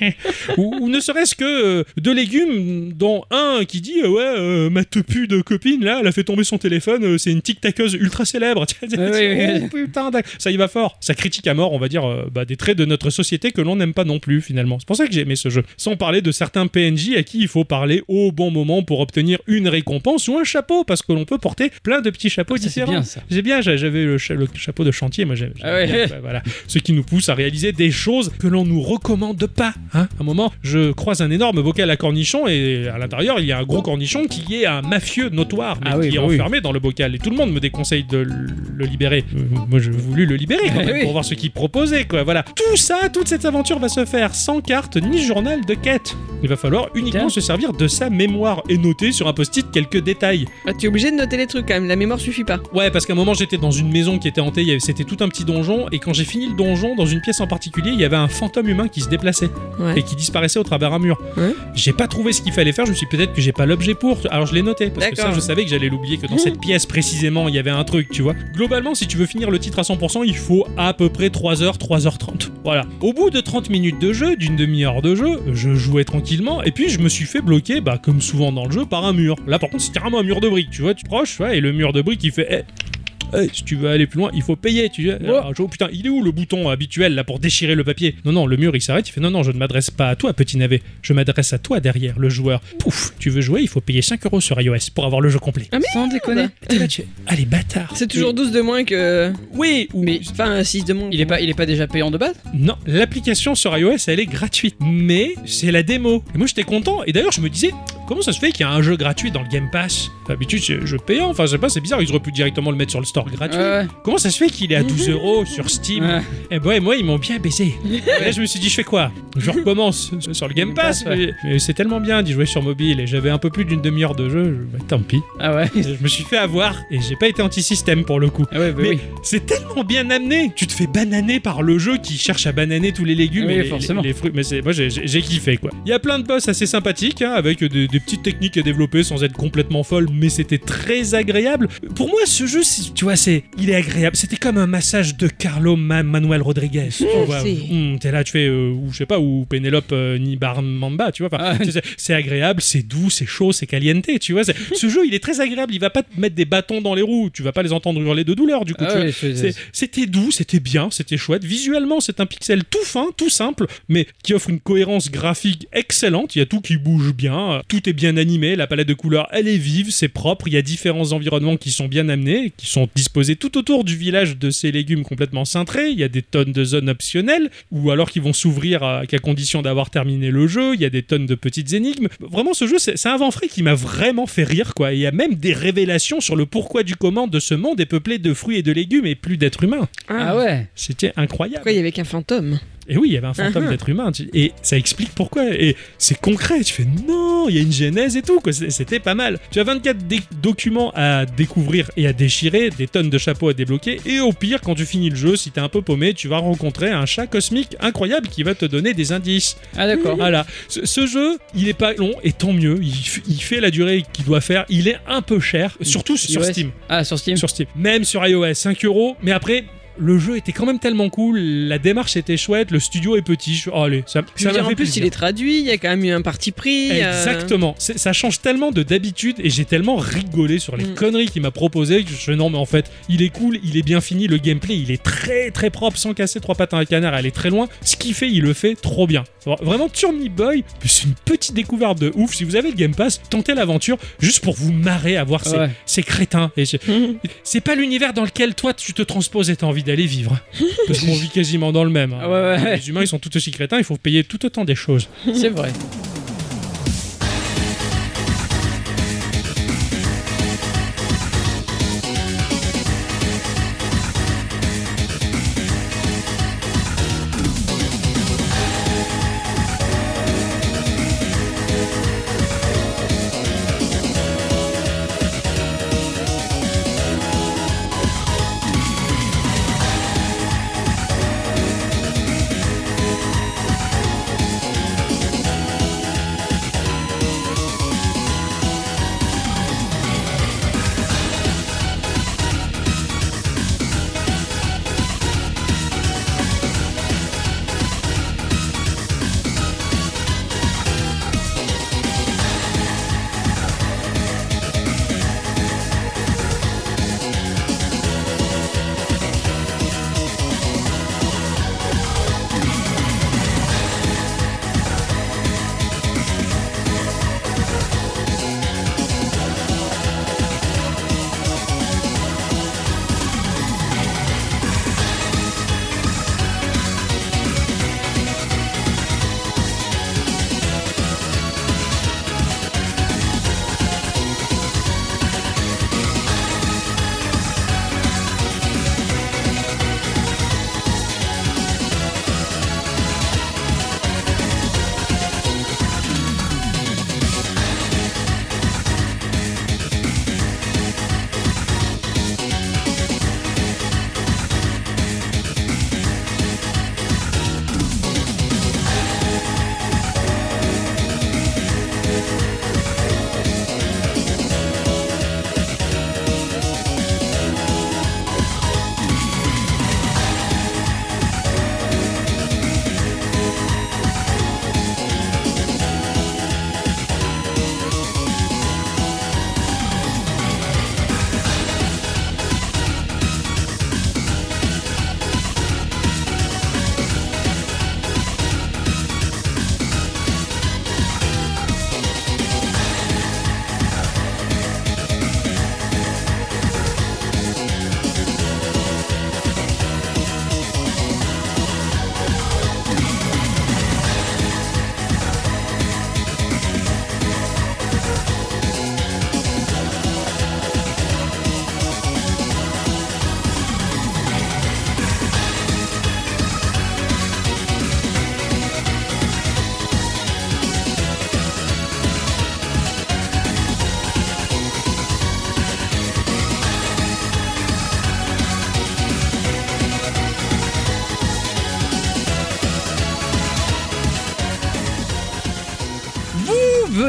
ou, ou ne serait-ce que euh, deux légumes, dont un qui dit, euh, ouais, euh, ma tepu de copine, là, elle a fait tomber son téléphone. Euh, c'est une tic-taqueuse ultra célèbre. oh, putain, ça y va fort. Ça critique à mort, on va dire, euh, bah, des traits de notre société que l'on n'aime pas non plus, finalement. C'est pour ça que j'ai aimé ce jeu. Sans parler de certains P N J à qui il faut parler aller au bon moment pour obtenir une récompense ou un chapeau, parce que l'on peut porter plein de petits chapeaux ah, différents. C'est bien, ça. C'est bien, j'avais le, cha- le chapeau de chantier, moi j'avais, j'avais ah, ouais. bien, bah, voilà. Ce qui nous pousse à réaliser des choses que l'on nous recommande pas. Hein, à un moment, je croise un énorme bocal à cornichons et à l'intérieur, il y a un gros cornichon qui est un mafieux notoire, mais ah, qui oui, est bah, enfermé oui. dans le bocal. Et tout le monde me déconseille de le libérer. Moi, j'ai voulu le libérer quand même, oui. pour voir ce qu'il proposait, quoi. Voilà. Tout ça, toute cette aventure va se faire sans carte ni journal de quête. Il va falloir uniquement se servir de sa mémoire et noter sur un post-it quelques détails. Ah, t'es obligé de noter les trucs quand même, la mémoire suffit pas. Ouais, parce qu'à un moment j'étais dans une maison qui était hantée, c'était tout un petit donjon, et quand j'ai fini le donjon, dans une pièce en particulier, il y avait un fantôme humain qui se déplaçait, ouais. et qui disparaissait au travers d'un mur. Ouais. J'ai pas trouvé ce qu'il fallait faire, je me suis dit peut-être que j'ai pas l'objet pour, alors je l'ai noté, parce D'accord. que ça je savais que j'allais l'oublier, que dans mmh. cette pièce précisément il y avait un truc, tu vois. Globalement, si tu veux finir le titre à cent pour cent, il faut à peu près trois heures, trois heures trente. Voilà. Au bout de trente minutes de jeu, d'une demi-heure de jeu, je jouais tranquillement, et puis je me suis fait bloquer, bah, comme souvent dans le jeu, par un mur. Là par contre c'est carrément un mur de briques, tu vois, tu te proches, ouais, et le mur de briques il fait hey. Hey, si tu veux aller plus loin, il faut payer. Tu dis, oh. oh, putain, il est où le bouton habituel là pour déchirer le papier ? Non, non, le mur il s'arrête. Il fait non, non, je ne m'adresse pas à toi, petit navet. Je m'adresse à toi derrière, le joueur. Pouf, tu veux jouer ? Il faut payer cinq euros sur iOS pour avoir le jeu complet. Ah, mais sans déconner. Là, tu... Allez, bâtard. C'est toujours douze de moins que. Oui, ou. Mais enfin, six de moins. Il est pas, il est pas déjà payant de base ? Non, l'application sur iOS elle est gratuite, mais c'est la démo. Et moi j'étais content. Et d'ailleurs, je me disais, comment ça se fait qu'il y a un jeu gratuit dans le Game Pass ? D'habitude, c'est jeu payant. Enfin, je sais pas, c'est bizarre. Ils auraient pu directement le mettre sur le store. Gratuit. Euh... Comment ça se fait qu'il est à douze euros sur Steam ? Ouais. Et moi, et moi, ils m'ont bien baisé. Et là, je me suis dit, je fais quoi ? Je recommence sur le Game Pass. Pass ouais. mais, mais c'est tellement bien d'y jouer sur mobile. Et j'avais un peu plus d'une demi-heure de jeu. Bah, tant pis. Ah ouais. Je me suis fait avoir. Et j'ai pas été anti-système pour le coup. Ah ouais, bah mais oui. C'est tellement bien amené. Tu te fais bananer par le jeu qui cherche à bananer tous les légumes oui, et les, les, les fruits. Mais c'est, moi, j'ai, j'ai kiffé quoi. Il y a plein de boss assez sympathiques hein, avec des, des petites techniques à développer sans être complètement folle. Mais c'était très agréable. Pour moi, ce jeu, c'est, tu vois, C'est, il est agréable. C'était comme un massage de Carlo Ma- Manuel Rodriguez. Mmh, tu vois, mmh, t'es là, tu fais, euh, ou je sais pas, ou Pénélope euh, Nibarmamba, tu vois. Ah, c'est, c'est agréable, c'est doux, c'est chaud, c'est caliente, tu vois. Ce jeu, il est très agréable. Il va pas te mettre des bâtons dans les roues. Tu vas pas les entendre hurler de douleur, du coup. Ah, tu oui, vois, c'est, c'est, c'était doux, c'était bien, c'était chouette. Visuellement, c'est un pixel tout fin, tout simple, mais qui offre une cohérence graphique excellente. Il y a tout qui bouge bien, tout est bien animé. La palette de couleurs, elle est vive, c'est propre. Il y a différents environnements qui sont bien amenés, qui sont disposés tout autour du village de ces légumes complètement cintrés. Il y a des tonnes de zones optionnelles ou alors qui vont s'ouvrir à, qu'à condition d'avoir terminé le jeu. Il y a des tonnes de petites énigmes. Vraiment, ce jeu, c'est, c'est un vent frais qui m'a vraiment fait rire, quoi. Et il y a même des révélations sur le pourquoi du comment de ce monde est peuplé de fruits et de légumes et plus d'êtres humains. Ah ouais. C'était incroyable. Pourquoi il y avait qu'un fantôme ? Et oui, il y avait un fantôme uh-huh. d'être humain. Tu... Et ça explique pourquoi. Et c'est concret. Tu fais non, il y a une genèse et tout. Quoi. C'était pas mal. Tu as vingt-quatre dé- documents à découvrir et à déchirer, des tonnes de chapeaux à débloquer. Et au pire, quand tu finis le jeu, si t'es un peu paumé, tu vas rencontrer un chat cosmique incroyable qui va te donner des indices. Ah d'accord. Voilà. Ce, ce jeu, il est pas long et tant mieux. Il, f- il fait la durée qu'il doit faire. Il est un peu cher, surtout sur Steam. Ah, sur Steam. Sur Steam. Même sur iOS, cinq euros. Mais après. Le jeu était quand même tellement cool, la démarche était chouette, le studio est petit. Je... Oh, allez, ça, ça m'a fait en plus, plaisir. Il est traduit, il y a quand même eu un parti pris. Exactement. Euh... Ça change tellement de d'habitude et j'ai tellement rigolé sur les mm. conneries qu'il m'a proposé. Que je... Non, mais en fait, il est cool, il est bien fini, le gameplay, il est très très propre, sans casser trois pattes à un canard, elle est très loin. Ce qu'il fait, il le fait trop bien. Vraiment, Turnip Boy, c'est une petite découverte de ouf. Si vous avez le Game Pass, tentez l'aventure juste pour vous marrer à voir ces, ouais. ces crétins. Et je... mm. C'est pas l'univers dans lequel toi tu te transposes et t'as envie d'aller vivre parce qu'on vit quasiment dans le même hein. ouais, ouais. Les humains ils sont tout aussi crétins, il faut payer tout autant des choses, c'est vrai.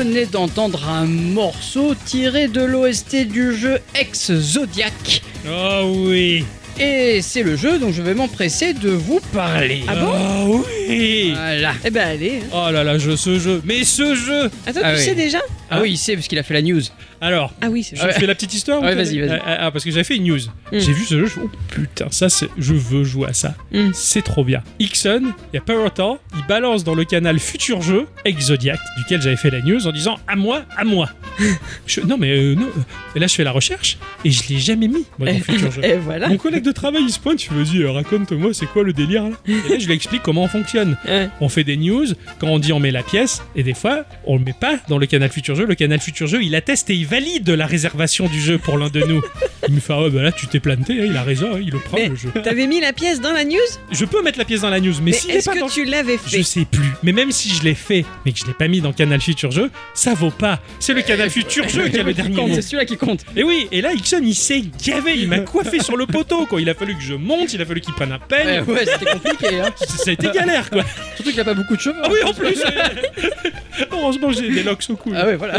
venez d'entendre un morceau tiré de l'O S T du jeu Ex-Zodiac. Oh oui. Et c'est le jeu dont je vais m'empresser de vous parler. Ah bon? Oh oui. Voilà. Eh ben allez. Oh là là, je, ce jeu. Mais ce jeu. Attends, ah tu oui. sais déjà ah, ah oui, il sait parce qu'il a fait la news. Alors, ah oui, c'est je fais la petite histoire. Ouais, vas-y, vas-y. Ah, parce que j'avais fait une news. Mm. J'ai vu ce jeu, je me suis dit, oh putain, ça, c'est... je veux jouer à ça. Mm. C'est trop bien. Ixon, il y a pas longtemps, il balance dans le canal Futur Jeu, Ex-Zodiac, duquel j'avais fait la news, en disant à moi, à moi. je... Non, mais euh, non. Et là, je fais la recherche et je l'ai jamais mis, moi, dans Futur Jeu. Et voilà. Mon collègue de travail, il se pointe, il me dit, raconte-moi, c'est quoi le délire là? Et là, je lui explique comment on fonctionne. Ouais. On fait des news, quand on dit on met la pièce, et des fois, on le met pas dans le canal Futur Jeu. Le canal Futur Jeu, il atteste et il valide la réservation du jeu pour l'un de nous. Il me fait ah ouais, bah là tu t'es planté, hein, il a raison, hein, il le prend mais le jeu. T'avais mis la pièce dans la news ? Je peux mettre la pièce dans la news, mais, mais si est-ce pas que dans... tu l'avais fait ? Je sais plus. Mais même si je l'ai fait, mais que je l'ai pas mis dans Canal Futur Jeu, ça vaut pas. C'est le Canal Futur Jeu qui a le dernier mot. C'est celui-là qui compte. Et oui, et là Ixon il s'est gavé, il m'a coiffé sur le poteau quoi. Il a fallu que je monte, il a fallu qu'il prenne un peigne. Ouais, ouais, c'était compliqué. Hein. Ça a été galère quoi. Surtout qu'il a pas beaucoup de cheveux. Ah oui, en plus. Heureusement j'ai des locks au cou. Ah ouais, voilà.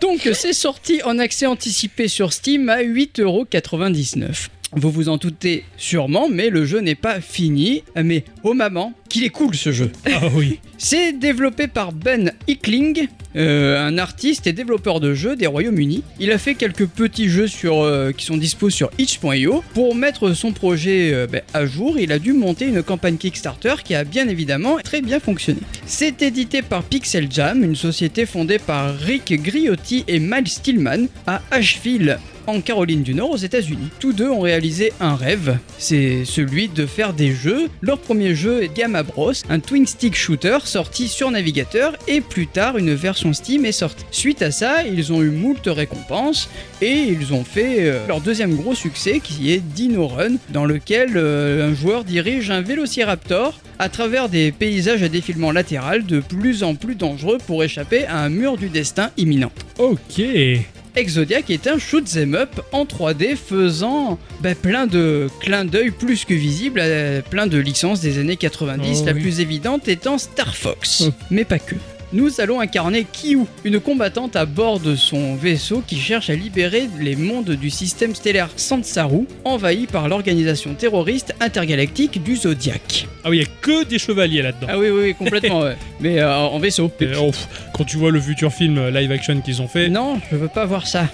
Donc c'est sorti en accès anticipé sur Steam à huit euros quatre-vingt-dix-neuf. Vous vous en doutez sûrement, mais le jeu n'est pas fini. Mais oh maman, qu'il est cool ce jeu. Ah oui. C'est développé par Ben Hickling, euh, un artiste et développeur de jeux des Royaumes-Unis. Il a fait quelques petits jeux sur, euh, qui sont dispo sur itch point io. Pour mettre son projet euh, bah, à jour, il a dû monter une campagne Kickstarter qui a bien évidemment très bien fonctionné. C'est édité par Pixel Jam, une société fondée par Rick Griotti et Miles Stillman à Asheville, en Caroline du Nord, aux États-Unis. Tous deux ont réalisé un rêve, c'est celui de faire des jeux. Leur premier jeu est Gamma Bros, un twin stick shooter sorti sur navigateur, et plus tard une version Steam est sortie. Suite à ça, ils ont eu moult récompenses et ils ont fait euh, leur deuxième gros succès qui est Dino Run, dans lequel euh, un joueur dirige un vélociraptor à travers des paysages à défilement latéral de plus en plus dangereux pour échapper à un mur du destin imminent. Ok. Ex-Zodiac est un shoot'em up en trois D faisant bah, plein de clins d'œil plus que visibles à plein de licences des années quatre-vingt-dix, oh, la oui. plus évidente étant Star Fox, oh. mais pas que. Nous allons incarner Kiyu, une combattante à bord de son vaisseau qui cherche à libérer les mondes du système stellaire Sansaru, envahi par l'organisation terroriste intergalactique du Zodiac. Ah oui, il n'y a que des chevaliers là-dedans. Ah oui, oui, oui complètement, ouais. Mais euh, en vaisseau. Euh, oh, quand tu vois le futur film live action qu'ils ont fait... Non, je veux pas voir ça.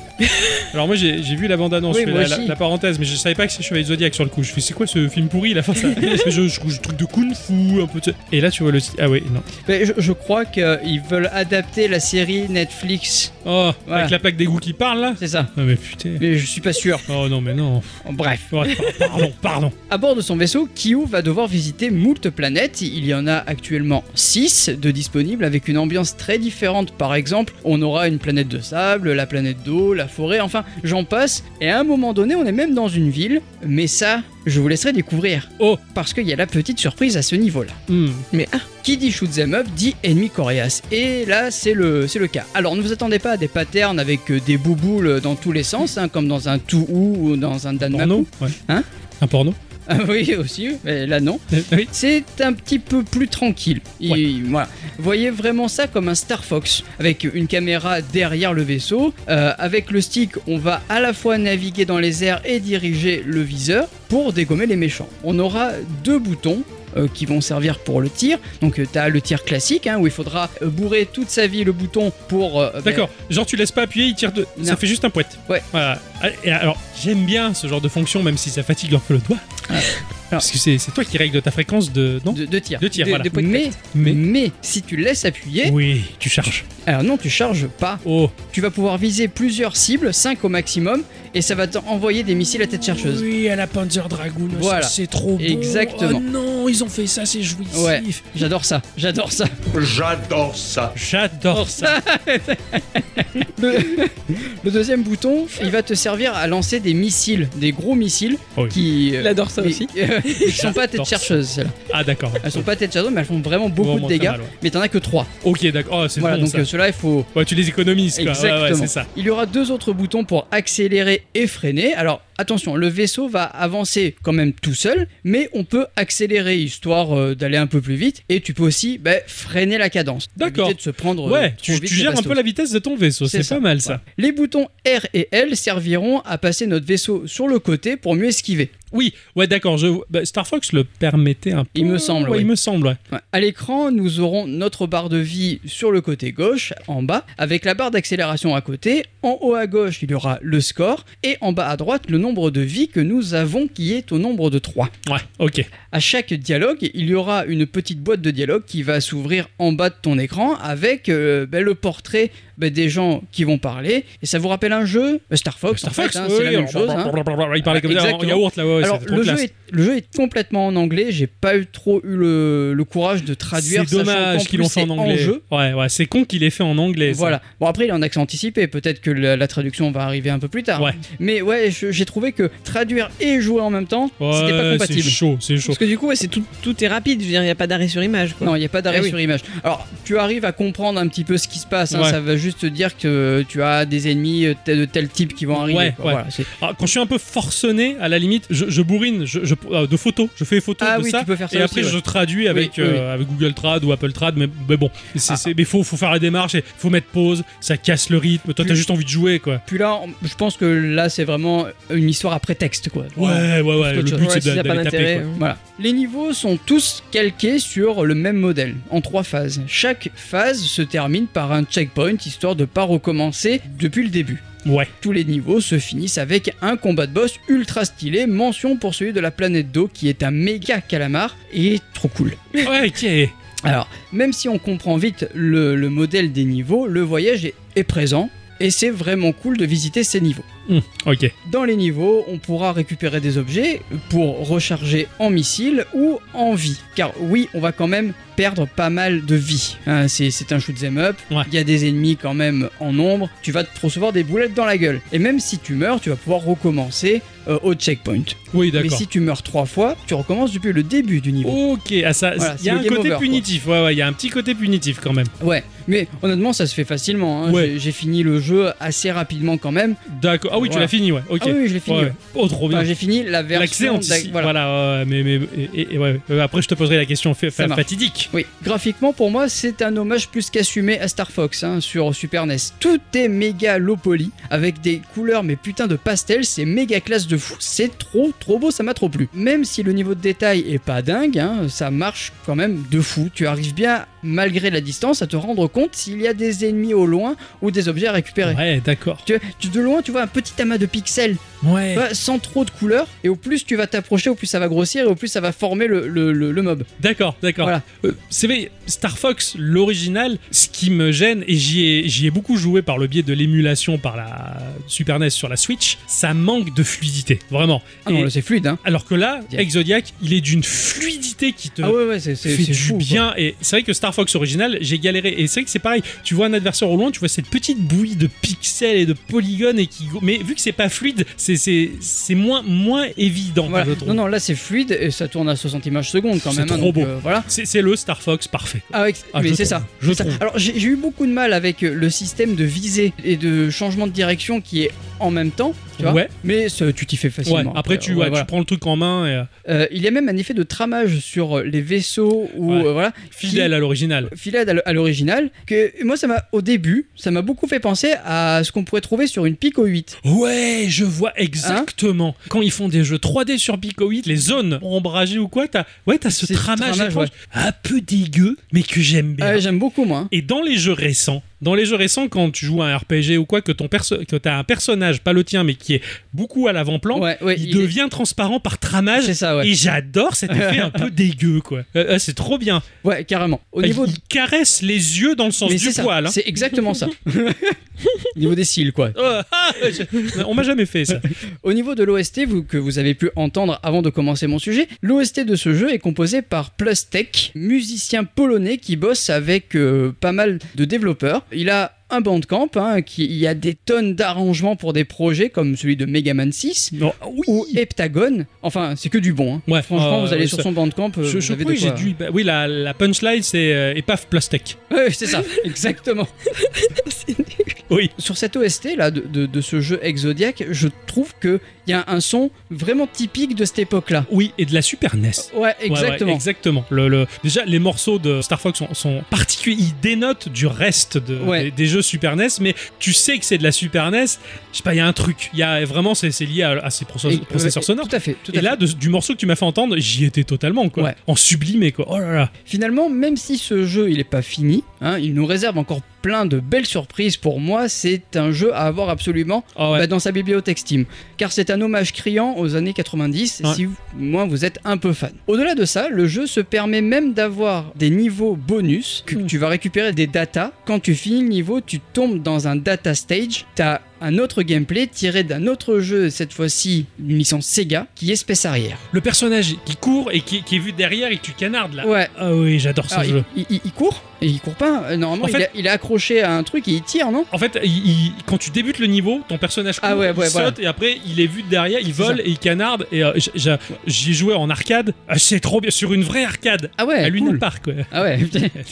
Alors moi, j'ai, j'ai vu la bande-annonce, oui, la, la, la parenthèse, mais je savais pas que c'est Chevalier Zodiac sur le coup. Je fais, c'est quoi ce film pourri, la fin ça je, je, je, je truc de kung-fu, un peu de... Et là, tu vois le... Ah oui, non. Mais je, je crois que... Ils veulent adapter la série Netflix. Oh, voilà. Avec la plaque d'égout qui parle là ? C'est ça. Ah mais putain. Mais je suis pas sûr. Oh non mais non. Bref. Ouais, pardon, pardon. À bord de son vaisseau, Kiyu va devoir visiter moult planètes. Il y en a actuellement six de disponibles avec une ambiance très différente. Par exemple, on aura une planète de sable, la planète d'eau, la forêt, enfin j'en passe. Et à un moment donné, on est même dans une ville. Mais ça, je vous laisserai découvrir. Oh, parce qu'il y a la petite surprise à ce niveau-là. Mm. Mais ah, qui dit shoot'em up dit ennemi coriace. Et là, c'est le, c'est le cas. Alors, ne vous attendez pas à des patterns avec des bouboules dans tous les sens, hein, comme dans un tout ou dans un danmaku. Ouais. Hein un porno. Ah oui, aussi, mais là non. Oui. C'est un petit peu plus tranquille. Et, ouais. Voilà. Voyez vraiment ça comme un Star Fox, avec une caméra derrière le vaisseau. Euh, avec le stick, on va à la fois naviguer dans les airs et diriger le viseur pour dégommer les méchants. On aura deux boutons. Euh, qui vont servir pour le tir. Donc euh, t'as le tir classique hein, où il faudra euh, bourrer toute sa vie le bouton pour... Euh, D'accord, ben... genre tu laisses pas appuyer, il tire de... Non. Ça fait juste un poète. Ouais. Voilà. Et alors j'aime bien ce genre de fonction même si ça fatigue un peu le doigt. Ah. Parce que c'est, c'est toi qui règle ta fréquence de non de, de tir, de tir de, voilà. de mais, mais mais si tu laisses appuyer, oui, tu charges. Alors non, tu charges pas. Oh. Tu vas pouvoir viser plusieurs cibles, cinq au maximum, et ça va t'envoyer des missiles à tête chercheuse. Oui, à la Panzer Dragoon. Voilà, ça, c'est trop beau. Exactement. Oh non, ils ont fait ça, c'est jouissif. Ouais, j'adore ça, j'adore ça, j'adore ça, j'adore ça. le, le deuxième bouton, il va te servir à lancer des missiles, des gros missiles oh oui. qui. Euh, j'adore ça mais, aussi. Ils sont pas tête chercheuse celles-là. Ah d'accord. Elles sont pas tête chercheuse mais elles font vraiment beaucoup vraiment de dégâts mal, ouais. Mais t'en as que trois. Ok d'accord. Oh, c'est voilà bon, donc ça. Ceux-là il faut. Ouais tu les économises quoi. Exactement. Ouais, ouais, c'est ça. Il y aura deux autres boutons pour accélérer et freiner. Alors attention, le vaisseau va avancer quand même tout seul, mais on peut accélérer histoire euh, d'aller un peu plus vite, et tu peux aussi bah, freiner la cadence. D'accord. Éviter de se prendre ouais, euh, trop tu, vite. Tu gères bastos. Un peu la vitesse de ton vaisseau, c'est, c'est ça, pas mal ça. Ouais. Les boutons R et L serviront à passer notre vaisseau sur le côté pour mieux esquiver. Oui, ouais, d'accord. Je... Bah, Star Fox le permettait un peu. Il me semble. Ouais, oui. Il me semble. Ouais. Ouais. À l'écran, nous aurons notre barre de vie sur le côté gauche, en bas, avec la barre d'accélération à côté. En haut à gauche, il y aura le score, et en bas à droite, le nombre de vies que nous avons, qui est au nombre de trois. Ouais, ok. À chaque dialogue, il y aura une petite boîte de dialogue qui va s'ouvrir en bas de ton écran avec euh, bah, le portrait bah, des gens qui vont parler. Et ça vous rappelle un jeu Star Fox. Star Fox, fait, hein, oui, c'est la oui, même chose. Hein. Il parlait comme ça en yaourt là. Ouais, Alors, le jeu, est, le jeu est complètement en anglais. J'ai pas eu trop eu le, le courage de traduire. C'est dommage qu'ils l'ont fait en anglais. En jeu. Ouais, ouais, c'est con qu'il l'ait fait en anglais. Voilà. Ça. Bon, après, il est en accent anticipé. Peut-être que la, la traduction va arriver un peu plus tard. Ouais. Mais ouais, je, j'ai trouvé que traduire et jouer en même temps, ouais, c'était pas compatible. C'est chaud, c'est chaud. Parce que du coup, ouais, c'est tout, tout est rapide. Je veux dire, il n'y a pas d'arrêt sur image. Quoi. Non, il n'y a pas d'arrêt eh sur oui. image. Alors, tu arrives à comprendre un petit peu ce qui se passe. Hein, ouais. Ça va juste te dire que tu as des ennemis de tel type qui vont arriver. Ouais, ouais. Voilà, c'est... Alors, quand je suis un peu forcené, à la limite, je, je bourrine je, je, euh, de photos, je fais des photos ah, de oui, ça, ça, et aussi, après ouais. je traduis avec, oui, oui, oui. Euh, avec Google Trad ou Apple Trad, mais, mais bon, c'est, ah. c'est, mais faut, faut faire la démarche, et faut mettre pause, ça casse le rythme, toi puis, t'as juste envie de jouer quoi. Puis là, je pense que là c'est vraiment une histoire à prétexte quoi. Ouais, ouais, ouais, ouais le but ouais, c'est si d'aller taper quoi. Voilà. Les niveaux sont tous calqués sur le même modèle, en trois phases. Chaque phase se termine par un checkpoint, histoire de pas recommencer depuis le début. Ouais. Tous les niveaux se finissent avec un combat de boss ultra stylé, mention pour celui de la planète d'eau qui est un méga calamar et trop cool. Ouais, ok. Alors, même si on comprend vite le, le modèle des niveaux, le voyage est, est présent et c'est vraiment cool de visiter ces niveaux. Mmh, ok. Dans les niveaux, on pourra récupérer des objets pour recharger en missile ou en vie. Car oui, on va quand même perdre pas mal de vie. Hein, c'est, c'est un shoot'em up. Ouais. Il y a des ennemis quand même en nombre. Tu vas te recevoir des boulettes dans la gueule. Et même si tu meurs, tu vas pouvoir recommencer euh, au checkpoint. Oui, d'accord. Mais si tu meurs trois fois, tu recommences depuis le début du niveau. Ok. Ah, ça, voilà, il y a un côté over, punitif. Ouais, ouais, il y a un petit côté punitif quand même. Ouais. Mais honnêtement, ça se fait facilement. Hein. Ouais. J'ai, j'ai fini le jeu assez rapidement quand même. D'accord. Ah oui, voilà. Tu l'as fini, ouais. Ok. Ah oui, je l'ai fini. Ouais, ouais. Oh, trop bien. Enfin, j'ai fini la version. L'accès voilà. voilà euh, mais mais et, et, ouais. Après, je te poserai la question fa- fa- fatidique. Oui. Graphiquement, pour moi, c'est un hommage plus qu'assumé à Star Fox hein, sur Super N E S. Tout est méga low poly avec des couleurs mais putain de pastel, c'est méga classe de fou. C'est trop trop beau, ça m'a trop plu. Même si le niveau de détail est pas dingue, hein, ça marche quand même de fou. Tu arrives bien malgré la distance à te rendre compte s'il y a des ennemis au loin ou des objets à récupérer. Ouais, d'accord. Tu, tu de loin, tu vois un peu petit amas de pixels ouais. bah, sans trop de couleurs et au plus tu vas t'approcher au plus ça va grossir et au plus ça va former le, le, le, le mob. D'accord, d'accord. Voilà. Euh, c'est vrai, Star Fox, l'original, ce qui me gêne et j'y ai, j'y ai beaucoup joué par le biais de l'émulation par la Super N E S sur la Switch, ça manque de fluidité, vraiment. Ah et non, là, c'est fluide. Hein. Alors que là, Ex-Zodiac, il est d'une fluidité qui te ah ouais, ouais, c'est, c'est, fait c'est du fou, bien quoi. Et c'est vrai que Star Fox original, j'ai galéré et c'est vrai que c'est pareil, tu vois un adversaire au loin, tu vois cette petite bouillie de pixels et de polygones et qui... Mais vu que c'est pas fluide, c'est, c'est, c'est moins, moins évident. Voilà. Non, non, là c'est fluide et ça tourne à soixante images secondes quand c'est même. C'est trop hein, donc, beau. Euh, voilà. c'est, c'est le Star Fox parfait. Ah, ouais, ah mais c'est, ça. Je c'est ça. Alors j'ai, j'ai eu beaucoup de mal avec le système de visée et de changement de direction qui est en même temps, tu vois. Ouais. Mais ça, tu t'y fais facilement. Ouais. Après, après tu, ouais, ouais, voilà. tu prends le truc en main. Et... Euh, il y a même un effet de tramage sur les vaisseaux ou ouais. euh, voilà. Fidèle qui... à l'original. Fidèle à l'original. Que moi, ça m'a au début, ça m'a beaucoup fait penser à ce qu'on pourrait trouver sur une Pico huit. Ouais, je vois exactement. Hein? Quand ils font des jeux trois D sur Pico huit, les zones ombragées ou quoi, t'as, ouais, t'as ce c'est tramage, tramage ouais. un peu dégueu, mais que j'aime bien. Euh, j'aime beaucoup moi. Et dans les jeux récents. Dans les jeux récents, quand tu joues à un R P G ou quoi, que, ton perso- que t'as un personnage, pas le tien, mais qui est beaucoup à l'avant-plan, ouais, ouais, il, il devient est... transparent par tramage. C'est ça, ouais. Et j'adore cet effet un peu dégueu, quoi. Euh, euh, c'est trop bien. Ouais, carrément. Au enfin, niveau il, de... il caresse les yeux dans le sens mais du c'est poil. Ça. Hein. C'est exactement ça. Au niveau des cils, quoi. Oh, ah, je... On m'a jamais fait ça. Au niveau de l'O S T, vous, que vous avez pu entendre avant de commencer mon sujet, l'O S T de ce jeu est composé par Plustech, musicien polonais qui bosse avec euh, pas mal de développeurs. Il a un bandcamp, hein, qui, il y a des tonnes d'arrangements pour des projets comme celui de Mega Man six oh, oui. ou Heptagon. Enfin, c'est que du bon. Hein. Ouais, Franchement, euh, vous allez sur son bandcamp. Je, vous je avez crois de quoi... j'ai dû... bah, oui, la, la punchline, c'est euh, et paf, Plustech. Oui, c'est ça, exactement. C'est nul. Oui. Sur cette O S T là de, de, de ce jeu Ex-Zodiac, je trouve qu'il y a un son vraiment typique de cette époque-là. Oui, et de la Super N E S. Ouais, exactement. Ouais, ouais, exactement. Le, le... Déjà, les morceaux de Star Fox sont, sont particuliers. Ils dénotent du reste de, ouais. des, des jeux Super N E S, mais tu sais que c'est de la Super N E S. Je sais pas, il y a un truc. Il y a vraiment, c'est, c'est lié à, à ces processeurs, et, processeurs ouais, sonores. Tout à fait. Tout à et là, de, du morceau que tu m'as fait entendre, j'y étais totalement, quoi. Ouais. En sublimé, quoi. Oh là là. Finalement, même si ce jeu, il est pas fini, hein, il nous réserve encore plein de belles surprises. Pour moi, c'est un jeu à avoir absolument oh ouais. bah, dans sa bibliothèque Steam, car c'est un hommage criant aux années quatre-vingt-dix. Ouais. Si vous, moi, vous êtes un peu fan. Au-delà de ça, le jeu se permet même d'avoir des niveaux bonus. Que tu vas récupérer des data. Quand tu finis le niveau, tu tombes dans un data stage. T'as un autre gameplay tiré d'un autre jeu, cette fois-ci une licence Sega, qui est Space Harrier. Le personnage qui court et qui, qui est vu derrière et que tu canardes là. Ouais. Ah oui, j'adore ce Alors, jeu. Il, il, il court et il court pas. Normalement, en il, fait, a, il est accroché à un truc et il tire, non ? En fait, il, il, quand tu débutes le niveau, ton personnage court, ah ouais, ouais, il voilà. saute et après il est vu derrière, il vole et il canarde. Et euh, j'ai, j'ai, j'y jouais en arcade. C'est trop bien sur une vraie arcade. Ah ouais. À Luna cool. Park. Ouais. Ah ouais.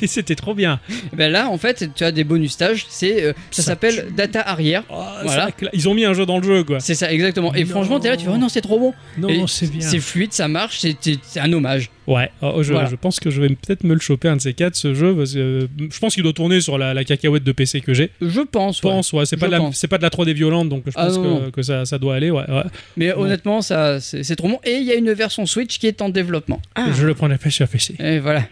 C'était trop bien. Ben là, en fait, tu as des bonus stages. C'est euh, ça, ça s'appelle tu... Data Harrier. Oh. Voilà. Cla... Ils ont mis un jeu dans le jeu, quoi. C'est ça, exactement. Et non. Franchement, t'es là, tu fais oh non, c'est trop bon. Non, et c'est bien. C'est fluide, ça marche, c'est, c'est un hommage. Ouais, oh, je, voilà. je pense que je vais peut-être me le choper un de ces quatre, ce jeu. Parce que, euh, je pense qu'il doit tourner sur la, la cacahuète de P C que j'ai. Je pense. Je ouais. pense, ouais. C'est pas, de la, c'est pas de la trois D violente, donc je pense ah, que, que ça, ça doit aller, ouais. ouais. Mais bon. Honnêtement, ça, c'est, c'est trop bon. Et il y a une version Switch qui est en développement. Ah. Je le prends la pêche sur P C. Et voilà.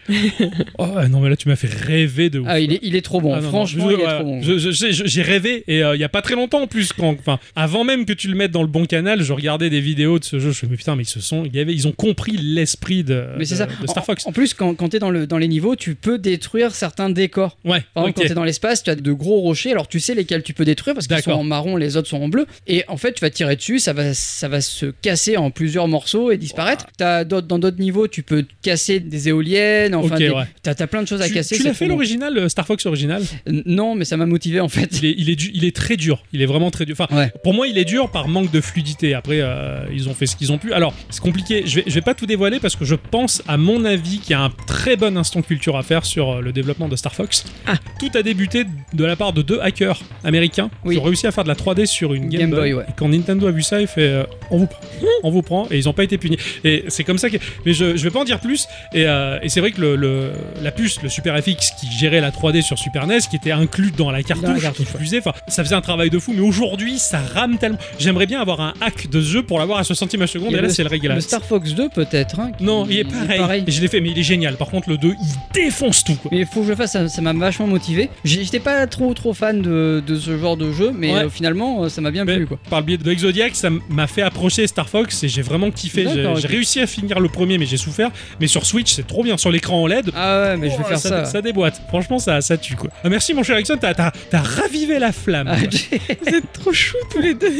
oh non, mais là, tu m'as fait rêver de ouf. Ah, il est, il est trop bon. Ah, non, Franchement, non, je, il est ouais, trop bon. Je, je, j'ai, j'ai rêvé et il euh, y a pas très longtemps en plus. Quand, avant même que tu le mettes dans le bon canal, je regardais des vidéos de ce jeu. Je me suis dit, putain, mais ils se sont. Y avait, ils ont compris l'esprit de. Mais c'est de, ça. De Star Fox. En, en plus, quand, quand t'es dans, le, dans les niveaux, tu peux détruire certains décors. Ouais. Par exemple, okay. Quand t'es dans l'espace, tu as de gros rochers. Alors, tu sais lesquels tu peux détruire parce qu'ils D'accord. sont en marron, les autres sont en bleu. Et en fait, tu vas tirer dessus, ça va, ça va se casser en plusieurs morceaux et disparaître. Wow. T'as d'autres, dans d'autres niveaux, tu peux casser des éoliennes. Enfin, okay, des, ouais. t'as, t'as plein de choses à tu, casser. Tu l'as fait l'original, bon. Star Fox original ? Non, mais ça m'a motivé en fait. Il est, il est, du, il est très dur. Il est vraiment très dur. Enfin, ouais. Pour moi, il est dur par manque de fluidité. Après, euh, ils ont fait ce qu'ils ont pu. Alors, c'est compliqué. Je vais, je vais pas tout dévoiler parce que je pense. À mon avis, qu'il y a un très bon instant culture à faire sur le développement de Star Fox. Ah. Tout a débuté de la part de deux hackers américains oui. qui ont réussi à faire de la trois D sur une Game, Game Boy. Boy ouais. Et quand Nintendo a vu ça, il fait euh, on vous prend, on vous prend, et ils n'ont pas été punis. Et c'est comme ça que. Mais je, je vais pas en dire plus. Et, euh, et c'est vrai que le, le, la puce, le Super F X qui gérait la trois D sur Super N E S, qui était inclus dans la cartouche, dans la cartouche qui fusait, enfin, ça faisait un travail de fou. Mais aujourd'hui, ça rame tellement. J'aimerais bien avoir un hack de ce jeu pour l'avoir à soixante centimes à seconde. Et, et là, le, c'est le réglage. Le Star Fox deux peut-être. Hein, qui... Non, il est Pareil. pareil. Je l'ai fait, mais il est génial. Par contre, le deux, il défonce tout, quoi. Mais il faut que je le fasse, ça, ça m'a vachement motivé. J'étais pas trop trop fan de, de ce genre de jeu, mais ouais. euh, finalement, ça m'a bien mais, plu, quoi. Par le biais de Ex-Zodiac, ça m'a fait approcher Star Fox et j'ai vraiment kiffé. J'ai, okay. j'ai réussi à finir le premier, mais j'ai souffert. Mais sur Switch, c'est trop bien. Sur l'écran O L E D, ah ouais, mais oh, je vais faire ça. Ça, ouais. ça déboîte. Franchement, ça, ça tue, quoi. Ah, merci, mon cher Erickson, t'as, t'as, t'as ravivé la flamme. Ah, vous êtes trop chou tous les deux.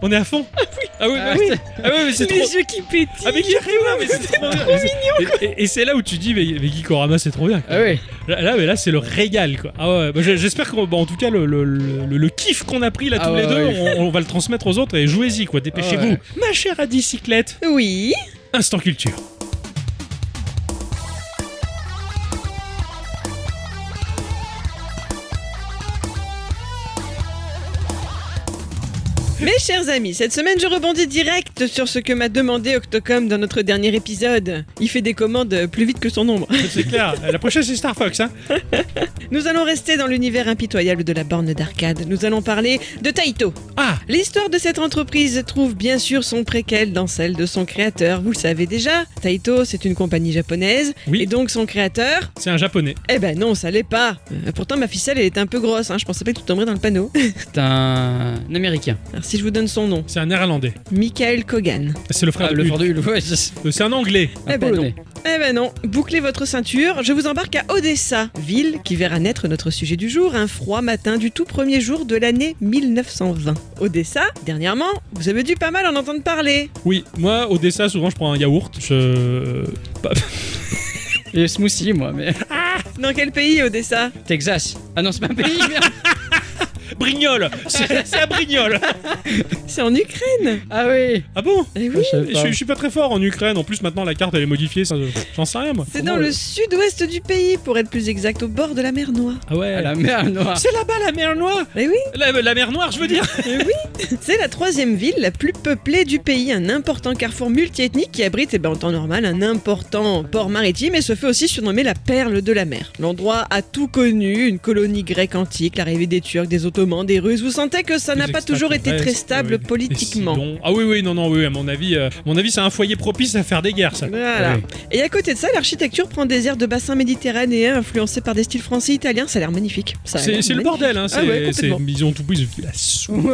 On est à fond. Ah oui, ah oui, ah, oui. Ah, oui mais c'est les trop... yeux qui pétillent. Ah, mais qui arrive, mais c'est C'est trop mignon, quoi. Et, et, et c'est là où tu dis mais, mais Gikorama c'est trop bien, quoi. Ah oui. Là, là mais là c'est le régal, quoi. Ah ouais, bah, j'espère que bah, en tout cas le, le, le, le kiff qu'on a pris là ah tous ouais, les deux ouais. on, on va le transmettre aux autres et jouez-y, quoi. Dépêchez-vous. Ah ouais. Ma chère Adicyclette. Oui. Instant culture. Mes chers amis, cette semaine je rebondis direct sur ce que m'a demandé Octocom dans notre dernier épisode. Il fait des commandes plus vite que son nombre. C'est clair, la prochaine c'est Star Fox, hein. Nous allons rester dans l'univers impitoyable de la borne d'arcade. Nous allons parler de Taito. Ah. L'histoire de cette entreprise trouve bien sûr son préquel dans celle de son créateur. Vous le savez déjà, Taito c'est une compagnie japonaise. Oui. Et donc son créateur... c'est un japonais. Eh ben non, ça l'est pas. Euh, pourtant ma ficelle elle était un peu grosse, hein. Je pensais pas que tout tomberait dans le panneau. C'est un, un américain. Alors, si je vous donne son nom. C'est un néerlandais. Michael Kogan. C'est le frère ah, de Hul. Ouais, c'est... c'est un anglais. Un eh ben polonais. Non. Eh ben non. Bouclez votre ceinture. Je vous embarque à Odessa, ville qui verra naître notre sujet du jour, un froid matin du tout premier jour de l'année mille neuf cent vingt. Odessa, dernièrement, vous avez dû pas mal en entendre parler. Oui, moi, Odessa, souvent, je prends un yaourt. Je... Et smoothie, moi, mais... Ah, dans quel pays, Odessa ? Texas. Ah non, c'est pas un pays, merde. Brignoles, c'est, c'est à Brignoles. C'est en Ukraine. Ah oui. Ah bon? Et oui. Je, je, je suis pas très fort en Ukraine. En plus, maintenant, la carte, elle est modifiée. J'en sais rien, moi. C'est dans le sud-ouest du pays, pour être plus exact, au bord de la mer Noire. Ah ouais, la mer Noire. C'est là-bas, la mer Noire. Et oui. La, la mer Noire, je veux dire. Et oui. C'est la troisième ville la plus peuplée du pays, un important carrefour multiethnique qui abrite, eh ben, en temps normal, un important port maritime et se fait aussi surnommer la perle de la mer. L'endroit a tout connu, une colonie grecque antique, l'arrivée des Turcs, des Ottomans, des Russes. Vous sentez que ça n'a pas toujours été très stable euh, politiquement. Ah oui, oui, non, non, oui, à mon avis, euh, à mon avis, c'est un foyer propice à faire des guerres, ça. Voilà. Ouais. Et à côté de ça, l'architecture prend des airs de bassin méditerranéen influencé par des styles français, italiens. Ça a l'air magnifique. Ça a c'est l'air c'est magnifique. Le bordel, hein. C'est, ah ouais, c'est, ils ont tout pris, ils ont la sou.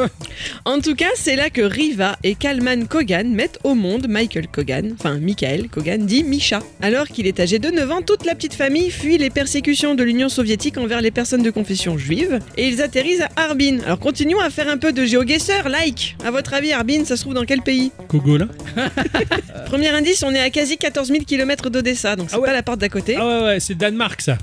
En tout cas, c'est là que Riva et Kalman Kogan mettent au monde Michael Kogan, enfin Michael Kogan dit Misha. Alors qu'il est âgé de neuf ans, toute la petite famille fuit les persécutions de l'Union soviétique envers les personnes de confession juive et ils atterrissent à Harbin. Alors continuons à faire un peu de géoguesseur, like. À votre avis, Harbin, ça se trouve dans quel pays? Kogola. Premier indice, on est à quasi quatorze mille kilomètres d'Odessa, donc c'est ah ouais. pas la porte d'à côté. Ah ouais, ouais, c'est Danemark, ça.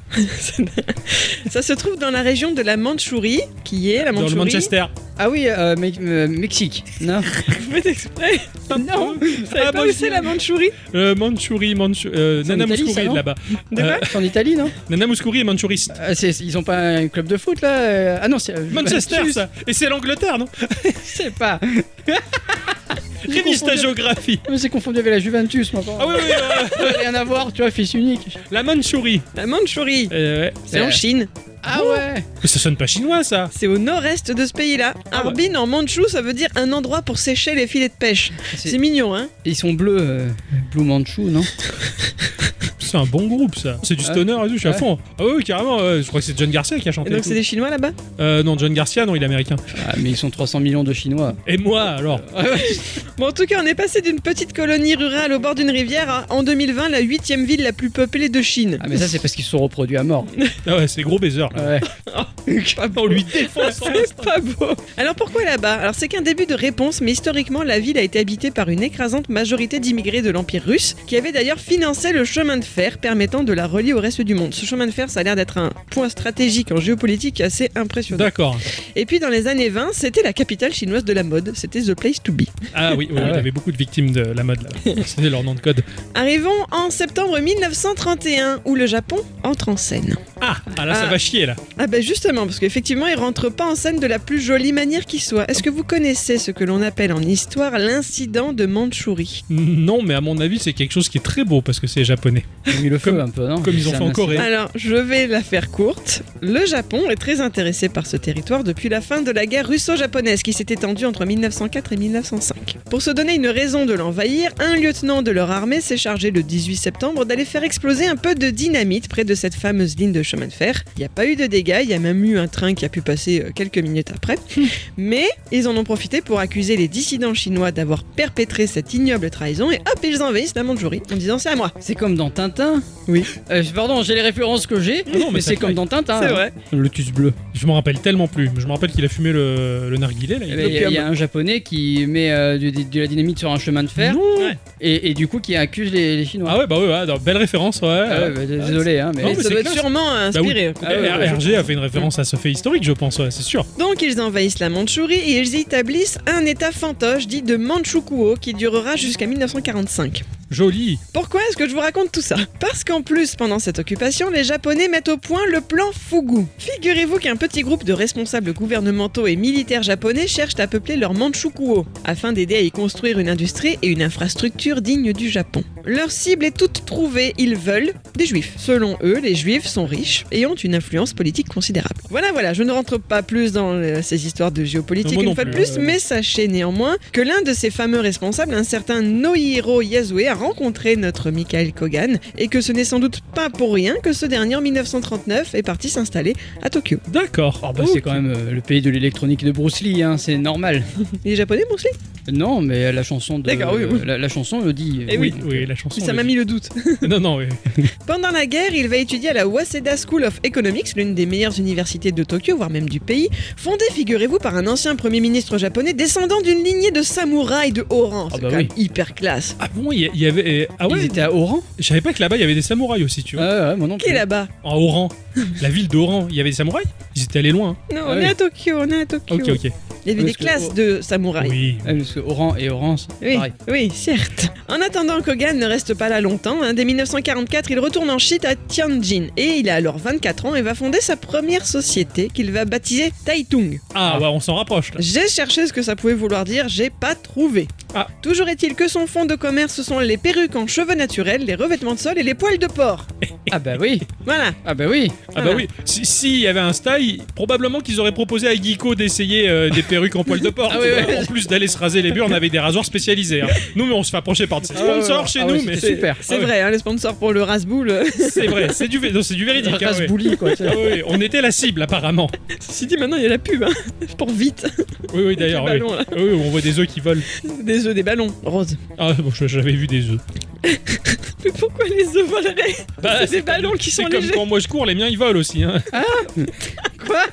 Ça se trouve dans la région de la Mandchourie, qui est la Mandchourie. Dans le Manchester. Ah oui, euh, me- euh, Mexique. Non. Vous faites exprès. Non. Vous savez ah, pas où je... c'est la Mandchourie euh, Mandchourie, Mandchourie... Euh, Nana Mouskouri, là-bas. De euh, c'est en Italie, non? Nana Mouskouri est mandchouriste. Euh, c'est, ils ont pas un club de foot, là? Ah non, c'est... Manchester, bah, ça. Et c'est l'Angleterre, non? Je sais pas. Révise ta géographie. Mais c'est confondu avec la Juventus maintenant. Ah oui, oui, oui. Euh... Rien à voir, tu vois, fils unique. La Mandchourie. La Mandchourie. Euh, ouais. C'est euh... en Chine. Ah oh ouais. Mais ça sonne pas chinois, ça. C'est au nord-est de ce pays-là. Ah Harbin, ouais. En mandchou, ça veut dire un endroit pour sécher les filets de pêche. C'est, c'est mignon, hein. Ils sont bleus, euh... Blue Mandchou, non? C'est un bon groupe, ça. C'est du stoner et tout, je suis ouais. à fond. Ah oui, carrément, ouais. Je crois que c'est John Garcia qui a chanté. Et donc et c'est des Chinois là-bas? Euh, non, John Garcia, non, il est américain. Ah, mais ils sont trois cents millions de Chinois. Et moi, alors. Bon, en tout cas, on est passé d'une petite colonie rurale au bord d'une rivière à, en deux mille vingt, la huitième ville la plus peuplée de Chine. Ah, mais ça, c'est parce qu'ils se sont reproduits à mort. Ah ouais, c'est gros baiser, là. Ouais. On lui défonce. C'est pas beau. Alors, pourquoi là-bas? Alors, c'est qu'un début de réponse, mais historiquement, la ville a été habitée par une écrasante majorité d'immigrés de l'Empire russe, qui avait d'ailleurs financé le chemin de fer permettant de la relier au reste du monde. Ce chemin de fer, ça a l'air d'être un point stratégique en géopolitique assez impressionnant. D'accord. Et puis, dans les années vingt, c'était la capitale chinoise de la mode. C'était The Place to Be. Ah oui, oui, ah ouais. Il y avait beaucoup de victimes de la mode là. C'était leur nom de code. Arrivons en septembre mille neuf cent trente et un où le Japon entre en scène. Ah, ah là ah. ça va chier là. Ah ben justement parce qu'effectivement il rentre pas en scène de la plus jolie manière qui soit. Est-ce que vous connaissez ce que l'on appelle en histoire l'incident de Mandchourie? Non mais à mon avis c'est quelque chose qui est très beau parce que c'est japonais. Ils ont mis le feu comme, un peu, non? Comme ils ont fait en Corée. Alors je vais la faire courte. Le Japon est très intéressé par ce territoire depuis la fin de la guerre russo-japonaise qui s'est étendue entre mille neuf cent quatre et mille neuf cent cinq. Pour se donner une raison de l'envahir, un lieutenant de leur armée s'est chargé le dix-huit septembre d'aller faire exploser un peu de dynamite près de cette fameuse ligne de chemin de fer. Il n'y a pas eu de dégâts, il y a même eu un train qui a pu passer quelques minutes après. Mais ils en ont profité pour accuser les dissidents chinois d'avoir perpétré cette ignoble trahison et hop, ils envahissent la Mandchourie en disant c'est à moi. C'est comme dans Tintin. Oui. Euh, pardon, j'ai les références que j'ai, non, mais, mais c'est comme dans Tintin. C'est hein. vrai. Le lotus bleu. Je m'en rappelle tellement plus. Je me rappelle qu'il a fumé le, le narguilé. Il y, y, y a un japonais qui met... Euh, De, de, de la dynamite sur un chemin de fer ouais. et, et du coup qui accuse les, les Chinois. Ah ouais bah ouais, ouais belle référence ouais. Ah ouais bah, désolé hein, mais, non, mais ça doit classe. Être sûrement inspiré. Bah oui. ah ouais, R G a fait une référence à ce fait historique je pense ouais, c'est sûr. Donc ils envahissent la Mandchourie et ils y établissent un état fantoche dit de Manchukuo qui durera jusqu'à mille neuf cent quarante-cinq. Joli. Pourquoi est-ce que je vous raconte tout ça? Parce qu'en plus, pendant cette occupation, les Japonais mettent au point le plan Fugu. Figurez-vous qu'un petit groupe de responsables gouvernementaux et militaires japonais cherchent à peupler leur Manchukuo, afin d'aider à y construire une industrie et une infrastructure digne du Japon. Leur cible est toute trouvée, ils veulent des juifs. Selon eux, les juifs sont riches et ont une influence politique considérable. Voilà, voilà, je ne rentre pas plus dans ces histoires de géopolitique non, une fois de plus, plus euh... mais sachez néanmoins que l'un de ces fameux responsables, un certain Nohiro Yasue, a rencontrer notre Michael Kogan et que ce n'est sans doute pas pour rien que ce dernier en mille neuf cent trente-neuf est parti s'installer à Tokyo. D'accord. Oh bah okay. C'est quand même euh, le pays de l'électronique de Bruce Lee, hein, c'est normal. Les japonais Bruce Lee? Non, mais la chanson de D'accord, oui, oui. La, la chanson le dit. Et oui, oui, oui la chanson. Ça m'a dit. Mis le doute. Non, non. Oui. Pendant la guerre, il va étudier à la Waseda School of Economics, l'une des meilleures universités de Tokyo, voire même du pays, fondée, figurez-vous, par un ancien premier ministre japonais descendant d'une lignée de samouraïs de haut rang. C'est ah bah quand oui. même hyper classe. Ah bon, il y, y a Et... Ah ouais, ils étaient à Oran. Je savais pas que là-bas il y avait des samouraïs aussi, tu vois. Ah ouais, moi non plus. Qui est là-bas? En Oran. La ville d'Oran, il y avait des samouraïs? Ils étaient allés loin. Hein. Non, ah on oui. est à Tokyo, on est à Tokyo. Ok, ok. Il y avait des classes o... de samouraïs. Oui, ah, parce que Oran et Orange, oui, pareil. Oui, certes. En attendant, Kogan ne reste pas là longtemps. Hein. Dès mille neuf cent quarante-quatre, il retourne en Chine à Tianjin. Et il a alors vingt-quatre ans et va fonder sa première société qu'il va baptiser Taitung. Ah ouais, on s'en rapproche là. J'ai cherché ce que ça pouvait vouloir dire, j'ai pas trouvé. Ah. Toujours est-il que son fonds de commerce, ce sont les perruques en cheveux naturels, les revêtements de sol et les poils de porc. Ah bah oui. Voilà. Ah bah oui. Voilà. Ah bah oui. Si, si y avait un style, probablement qu'ils auraient proposé à Guico d'essayer euh, des perruques en poils de porc. Ah oui, ouais. En plus d'aller se raser les burnes, on avait des rasoirs spécialisés. Hein. Nous, mais on se fait approcher par des sponsors ah ouais, chez ah nous. Ouais, mais c'est super. C'est ah ouais. vrai, hein, les sponsors pour le rasboule. C'est vrai, c'est du, non, c'est du véridique. Le hein, rasbouli, ouais. quoi. Ah ouais, on était la cible, apparemment. Ceci dit, maintenant, il y a la pub. Hein, pour vite. Oui, oui, d'ailleurs. Oui. Ballons, oui, on voit des œufs qui volent. Des œufs, des ballons, roses. Ah, bon, j'avais vu des œufs. Mais pourquoi les œufs voleraient? Bah, c'est, c'est des ballons qui sont légers. C'est comme quand moi je cours, les miens ils volent aussi. Hein. Ah. Quoi?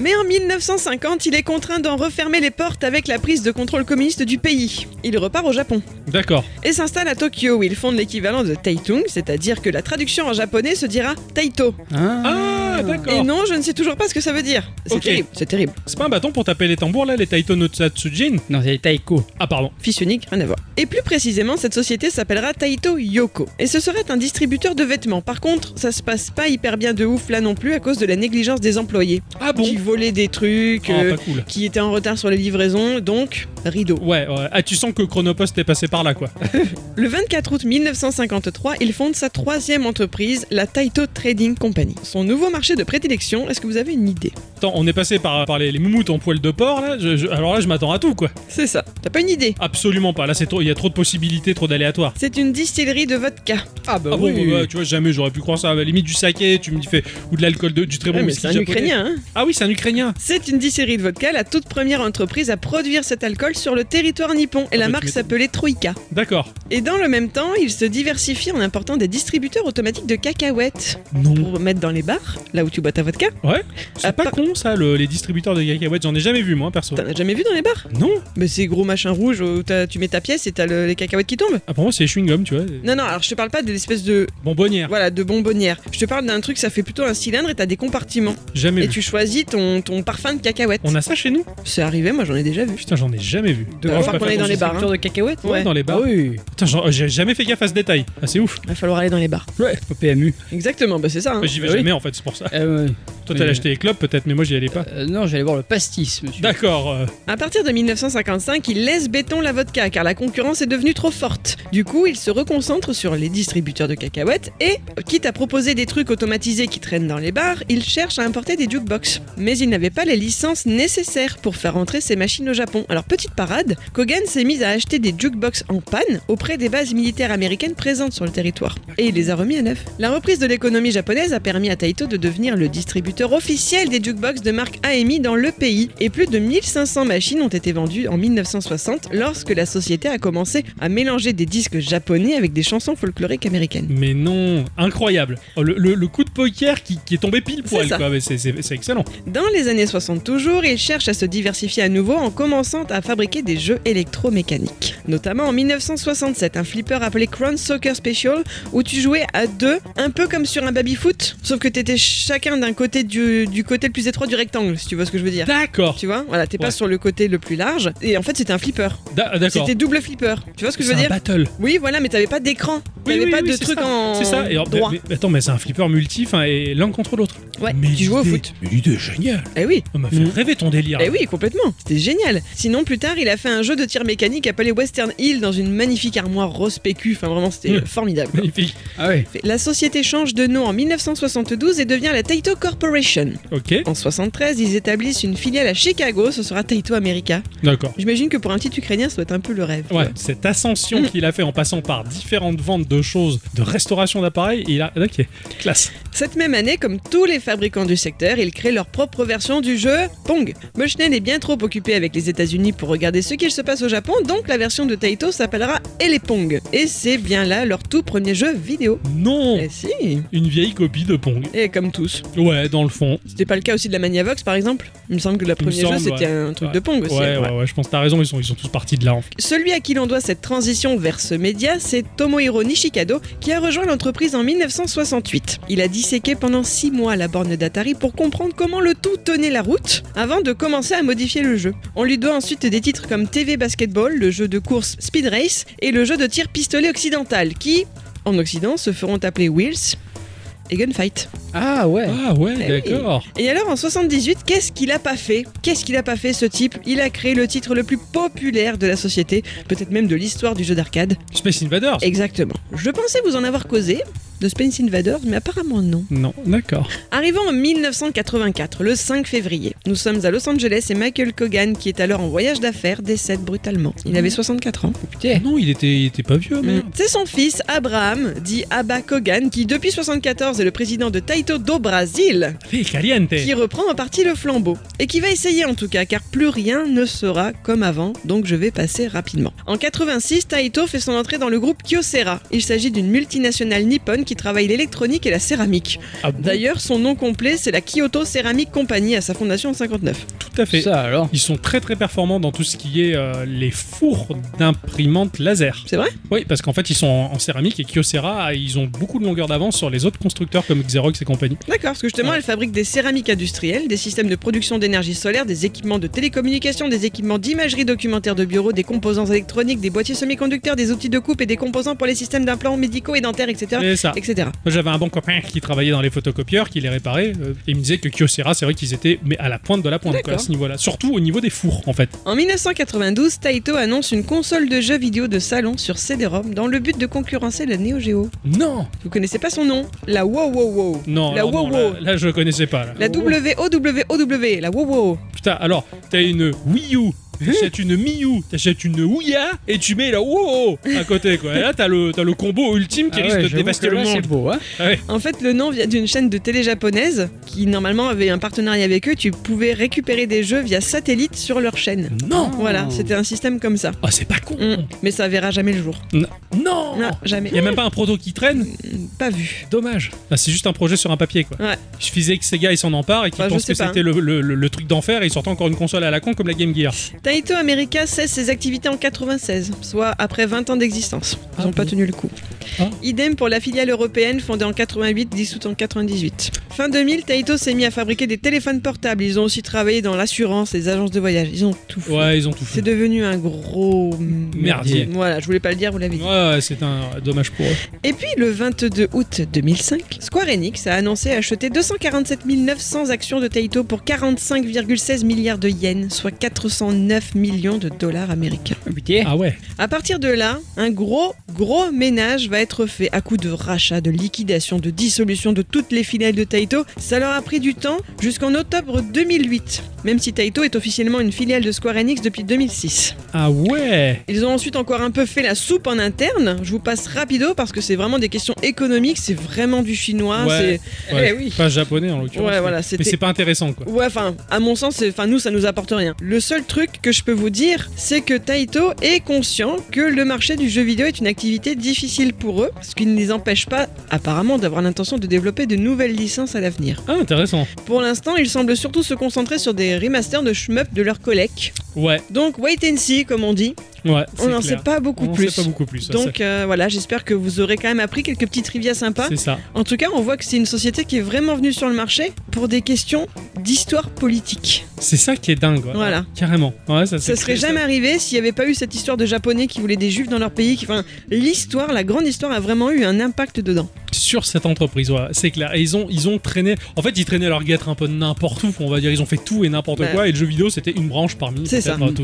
Mais en mille neuf cent cinquante, il est contraint d'en refermer les portes avec la prise de contrôle communiste du pays. Il repart au Japon. D'accord. Et s'installe à Tokyo où il fonde l'équivalent de Taitung, c'est-à-dire que la traduction en japonais se dira Taito. Ah, ah d'accord. Et non, je ne sais toujours pas ce que ça veut dire. C'est okay. terrible, c'est terrible. C'est pas un bâton pour taper les tambours là, les Taito no Tatsujin? Non, c'est les Taiko. Ah pardon. Fils unique, rien à voir. Et plus précisément, cette société s'appellera Taito Yoko. Et ce serait un distributeur de vêtements. Par contre, ça se passe pas hyper bien de ouf là non plus à cause de la négligence des employés. Ah bon? Voler des trucs, oh, euh, cool. qui étaient en retard sur les livraisons, donc rideau. Ouais, ouais. Ah, tu sens que Chronopost est passé par là, quoi. Le vingt-quatre août mille neuf cent cinquante-trois, il fonde sa troisième entreprise, la Taito Trading Company. Son nouveau marché de prédilection, est-ce que vous avez une idée? Attends, on est passé par, par les, les moumoutes en poil de porc, là. Je, je, alors là, je m'attends à tout, quoi. C'est ça. T'as pas une idée? Absolument pas. Là, c'est trop, il y a trop de possibilités, trop d'aléatoires. C'est une distillerie de vodka. Ah bah ah oui. Bon, bah, tu vois, jamais j'aurais pu croire ça. À la limite du saké, tu me dis, fais, ou de l'alcool, de, du très bon ouais, whisky japonais. C'est un ukrainien, hein. Ah oui, c'est un ukrainien. C'est une distillerie de vodka, la toute première entreprise à produire cet alcool sur le territoire nippon, et la marque s'appelait Troika. D'accord. Et dans le même temps, il se diversifie en important des distributeurs automatiques de cacahuètes. Non. Pour mettre dans les bars, là où tu bois ta vodka. Ouais. C'est à pas par... con ça, le, les distributeurs de cacahuètes, j'en ai jamais vu moi, perso. T'en as jamais vu dans les bars? Non. Mais ces gros machins rouges où tu mets ta pièce et t'as le, les cacahuètes qui tombent. Ah pour moi c'est les chewing-gums, tu vois. Non non, alors je te parle pas de l'espèce de... bonbonnière. Voilà, de bonbonnière. Je te parle d'un truc, ça fait plutôt un cylindre et t'as des compartiments. Jamais. Et vu. Tu choisis ton, ton parfum de cacahuètes. On a ça chez nous? C'est arrivé, moi j'en ai déjà vu. Putain, j'en ai jamais vu. De voir qu'on est dans les bars. Hein. De cacahuètes, ouais, ouais. Dans les bars. Ah oui. Putain, genre, j'ai jamais fait gaffe à ce détail. Ah, c'est ouf. Il va falloir aller dans les bars. Ouais. Au P M U. Exactement, bah c'est ça. Hein. Bah, j'y vais oui. jamais en fait, c'est pour ça. Euh, ouais. Toi, t'allais acheter les clopes peut-être, mais moi j'y allais pas. Euh, non, j'allais voir le pastis, monsieur. D'accord. Euh... À partir de mille neuf cent cinquante-cinq, il laisse béton la vodka car la concurrence est devenue trop forte. Du coup, il se reconcentre sur les distributeurs de cacahuètes et, quitte à proposer des trucs automatisés qui traînent dans les bars, il cherche à importer des jukebox. Mais il n'avait pas les licences nécessaires pour faire entrer ces machines au Japon. Alors, petite parade, Kogan s'est mis à acheter des jukebox en panne auprès des bases militaires américaines présentes sur le territoire. Et il les a remis à neuf. La reprise de l'économie japonaise a permis à Taito de devenir le distributeur officiel des jukebox de marque A M I dans le pays. Et plus de mille cinq cents machines ont été vendues en mille neuf cent soixante lorsque la société a commencé à mélanger des disques japonais avec des chansons folkloriques américaines. Mais non, incroyable. Le, le, le coup de poker qui, qui est tombé pile poil, c'est, quoi. C'est, c'est, c'est excellent. Dans les années soixante toujours, il cherche à se diversifier à nouveau en commençant à fabriquer des jeux électromécaniques. Notamment en mille neuf cent soixante-sept, un flipper appelé Crown Soccer Special où tu jouais à deux, un peu comme sur un baby-foot, sauf que t'étais chacun d'un côté du, du côté le plus étroit du rectangle, si tu vois ce que je veux dire. D'accord. Tu vois, voilà, t'es ouais. pas sur le côté le plus large, et en fait c'était un flipper. Da- d'accord. C'était double flipper. Tu vois ce que c'est je veux un dire? Battle. Oui, voilà, mais t'avais pas d'écran, t'avais oui, oui, pas oui, de truc ça. En c'est ça. Et alors, droit. Mais, mais, attends, mais c'est un flipper multi, enfin, et l'un contre l'autre. Ouais. Mais tu jouais au foot. Mais l'idée est géniale. Eh oui. On m'a fait mmh. rêver ton délire. Eh oui, complètement. C'était génial. Sinon, plus tard, il a fait un jeu de tir mécanique appelé Western Hill dans une magnifique armoire rose P Q. Enfin, vraiment, c'était mmh. formidable. Magnifique. Ah ouais. La société change de nom en mille neuf cent soixante-douze et devient la Taito Corporation. Ok. En soixante-treize, ils établissent une filiale à Chicago. Ce sera Taito America. D'accord. J'imagine que pour un petit Ukrainien, ça doit être un peu le rêve. Ouais. Quoi. Cette ascension mmh. qu'il a fait en passant par différentes ventes de choses, de restauration d'appareils, il a. Ok. Classe. Cette même année, comme tous les fabricants du secteur, ils créent leur propre version du jeu Pong. Mushnen est bien trop occupé avec les États-Unis pour regarder ce qu'il se passe au Japon, donc la version de Taito s'appellera Elle Pong. Et c'est bien là leur tout premier jeu vidéo. Non. Eh si. Une vieille copie de Pong. Et comme tous. Ouais, dans le fond. C'était pas le cas aussi de la Maniavox par exemple? Il me semble que le premier semble, jeu c'était ouais. un truc ouais. de Pong aussi. Ouais, ouais, ouais, ouais, je pense que t'as raison, ils sont, ils sont tous partis de là en fait. Celui à qui l'on doit cette transition vers ce média, c'est Tomohiro Nishikado qui a rejoint l'entreprise en mille neuf cent soixante-huit. Il a disséqué pendant six mois la banque bornes d'Atari pour comprendre comment le tout tenait la route avant de commencer à modifier le jeu. On lui doit ensuite des titres comme T V Basketball, le jeu de course Speed Race et le jeu de tir Pistolet Occidental qui, en Occident, se feront appeler Wheels et Gunfight. Ah ouais, ah ouais, eh d'accord. Oui. Et alors en soixante-dix-huit, qu'est-ce qu'il a pas fait ? Qu'est-ce qu'il a pas fait ce type ? Il a créé le titre le plus populaire de la société, peut-être même de l'histoire du jeu d'arcade. Space Invaders. Exactement. Je pensais vous en avoir causé de Space Invaders, mais apparemment non. Non, d'accord. Arrivant en mille neuf cent quatre-vingt-quatre, le cinq février, nous sommes à Los Angeles et Michael Kogan, qui est alors en voyage d'affaires, décède brutalement. Il mmh. avait soixante-quatre ans. Oh, putain. Non, il était, il était pas vieux, mais... Mmh. C'est son fils, Abraham, dit Abba Kogan, qui depuis soixante-quatorze est le président de Taito do Brasil, oui, caliente, qui reprend en partie le flambeau. Et qui va essayer en tout cas, car plus rien ne sera comme avant, donc je vais passer rapidement. En quatre-vingt-six, Taito fait son entrée dans le groupe Kyocera. Il s'agit d'une multinationale nippone qui travaille l'électronique et la céramique. Ah bon ? D'ailleurs, son nom complet, c'est la Kyoto Ceramic Company, à sa fondation en cinquante-neuf. Tout à fait. Ça alors. Ils sont très très performants dans tout ce qui est euh, les fours d'imprimantes laser. C'est vrai ? Oui, parce qu'en fait, ils sont en, en céramique et Kyocera, ils ont beaucoup de longueur d'avance sur les autres constructeurs comme Xerox et compagnie. D'accord, parce que justement, ouais. Elles fabriquent des céramiques industrielles, des systèmes de production d'énergie solaire, des équipements de télécommunications, des équipements d'imagerie documentaire de bureau, des composants électroniques, des boîtiers semi-conducteurs, des outils de coupe et des composants pour les systèmes d'implants médicaux et dentaires, et cetera. Et ça. Moi, j'avais un bon copain qui travaillait dans les photocopieurs, qui les réparait, euh, et il me disait que Kyocera, c'est vrai qu'ils étaient mais à la pointe de la pointe, quoi, à ce niveau-là. Surtout au niveau des fours, en fait. En mille neuf cent quatre-vingt-douze, Taito annonce une console de jeux vidéo de salon sur C D-ROM dans le but de concurrencer la Neo Geo. Non. Vous connaissez pas son nom ? La Wow Wow Wow. Non, la Wow Wow. Là, là, je connaissais pas. Là. La W O W O W, la Wow Wow. Putain, alors, t'as une Wii U. T'achètes une Miu, t'achètes une Ouya et tu mets la Wow à côté, quoi. Et là, t'as le, t'as le combo ultime qui ah risque ouais, de dévaster le là, monde. C'est beau, hein. Ah ouais. En fait, le nom vient d'une chaîne de télé japonaise qui, normalement, avait un partenariat avec eux. Tu pouvais récupérer des jeux via satellite sur leur chaîne. Non. Voilà, c'était un système comme ça. Ah, oh, c'est pas con. Mmh. Mais ça verra jamais le jour. Non. Non, non jamais. Y'a même pas un proto qui traîne ? Pas vu. Dommage. Là, c'est juste un projet sur un papier, quoi. Ouais. Il suffisait que Sega, ils s'en emparent et qu'ils bah, pensent que pas, c'était hein. le, le, le, le truc d'enfer et ils sortent encore une console à la con comme la Game Gear. Taito America cesse ses activités en quatre-vingt-seize, soit après vingt ans d'existence. Ils n'ont ah pas bon. tenu le coup. Ah. Idem pour la filiale européenne fondée en quatre-vingt-huit, dissoute en quatre-vingt-dix-huit. Fin deux mille, Taito s'est mis à fabriquer des téléphones portables. Ils ont aussi travaillé dans l'assurance, les agences de voyage. Ils ont tout fait. Ouais, ils ont tout fait. C'est devenu un gros merdier. Voilà, je voulais pas le dire, vous l'avez dit. Ouais, c'est un dommage pour eux. Et puis le vingt-deux août deux mille cinq, Square Enix a annoncé acheter deux cent quarante-sept mille neuf cents actions de Taito pour quarante-cinq virgule seize milliards de yens, soit quatre cent neuf millions de dollars américains. Ah ouais. À partir de là, un gros, gros ménage va être fait à coup de rachat, de liquidation, de dissolution de toutes les filiales de Taito. Ça leur a pris du temps jusqu'en octobre deux mille huit, même si Taito est officiellement une filiale de Square Enix depuis deux mille six. Ah ouais. Ils ont ensuite encore un peu fait la soupe en interne. Je vous passe rapido parce que c'est vraiment des questions économiques, c'est vraiment du chinois, ouais, c'est... Ouais, eh oui. Pas japonais en l'occurrence. Ouais, voilà, mais c'est pas intéressant, quoi. Ouais, enfin, à mon sens, c'est... nous, ça nous apporte rien. Le seul truc que je peux vous dire, c'est que Taito est conscient que le marché du jeu vidéo est une activité difficile pour eux, ce qui ne les empêche pas, apparemment, d'avoir l'intention de développer de nouvelles licences à l'avenir. Ah, intéressant. Pour l'instant, ils semblent surtout se concentrer sur des remasters de shmup de leurs collègues. Ouais. Donc, wait and see, comme on dit. Ouais, on n'en sait pas beaucoup on plus. On sait pas beaucoup plus. Ça, Donc euh, voilà, j'espère que vous aurez quand même appris quelques petites trivia sympas. C'est ça. En tout cas, on voit que c'est une société qui est vraiment venue sur le marché pour des questions d'histoire politique. C'est ça qui est dingue. Ouais. Voilà. Carrément. Ouais, ça, ça serait jamais ça. arrivé s'il n'y avait pas eu cette histoire de Japonais qui voulaient des Juifs dans leur pays. Qui... Enfin, l'histoire, la grande histoire, a vraiment eu un impact dedans. Sur cette entreprise, ouais, c'est clair. Et ils ont, ils ont traîné. En fait, ils traînaient leur guêtre un peu n'importe où. On va dire, ils ont fait tout et n'importe bah, quoi. Et le jeu vidéo, c'était une branche parmi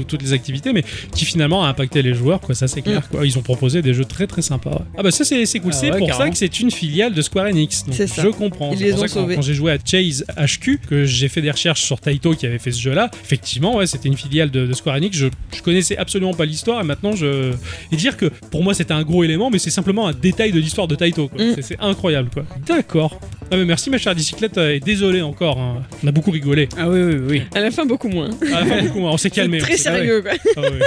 toutes les activités, mais qui finalement impacter les joueurs, quoi, ça c'est clair, mmh. quoi. Ils ont proposé des jeux très très sympas. Ouais. Ah bah ça c'est, c'est cool, ah c'est ouais, pour carrément. ça que c'est une filiale de Square Enix. Donc c'est ça. Je comprends. Ils c'est les pour ont ça sauvés. Quand, quand j'ai joué à Chase H Q, que j'ai fait des recherches sur Taito qui avait fait ce jeu-là, effectivement, ouais, c'était une filiale de, de Square Enix. Je, je connaissais absolument pas l'histoire et maintenant je. Et dire que pour moi c'était un gros élément, mais c'est simplement un détail de l'histoire de Taito, quoi. Mmh. C'est, c'est incroyable, quoi. D'accord. Ah mais merci ma chère bicyclette, et désolé encore, hein. On a beaucoup rigolé. Ah oui, oui, oui. À la fin, beaucoup moins. À la fin, beaucoup moins. On s'est calmé. C'est très sérieux, quoi. Ah, ouais.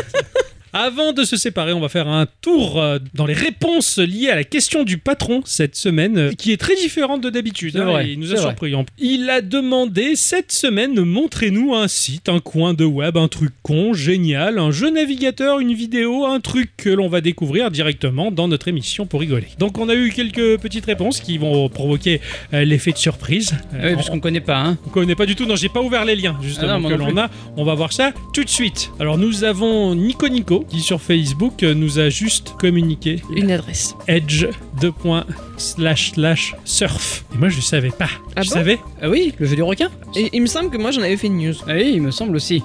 Avant de se séparer, on va faire un tour dans les réponses liées à la question du patron cette semaine, qui est très différente de d'habitude. C'est hein, vrai, il nous a surpris. Vrai. Il a demandé cette semaine, montrez-nous un site, un coin de web, un truc con, génial, un jeu navigateur, une vidéo, un truc que l'on va découvrir directement dans notre émission pour rigoler. Donc on a eu quelques petites réponses qui vont provoquer l'effet de surprise. Oui, parce qu'on ne connaît pas. Hein. On ne connaît pas du tout. Non, j'ai pas ouvert les liens justement ah non, que l'on a. On va voir ça tout de suite. Alors nous avons Nico Nico qui sur Facebook nous a juste communiqué une adresse edge deux points slash slash surf. Et moi je savais pas. Ah je bon savais. Ah oui, le jeu du requin. Et il me semble que moi j'en avais fait une news. Ah oui, il me semble aussi.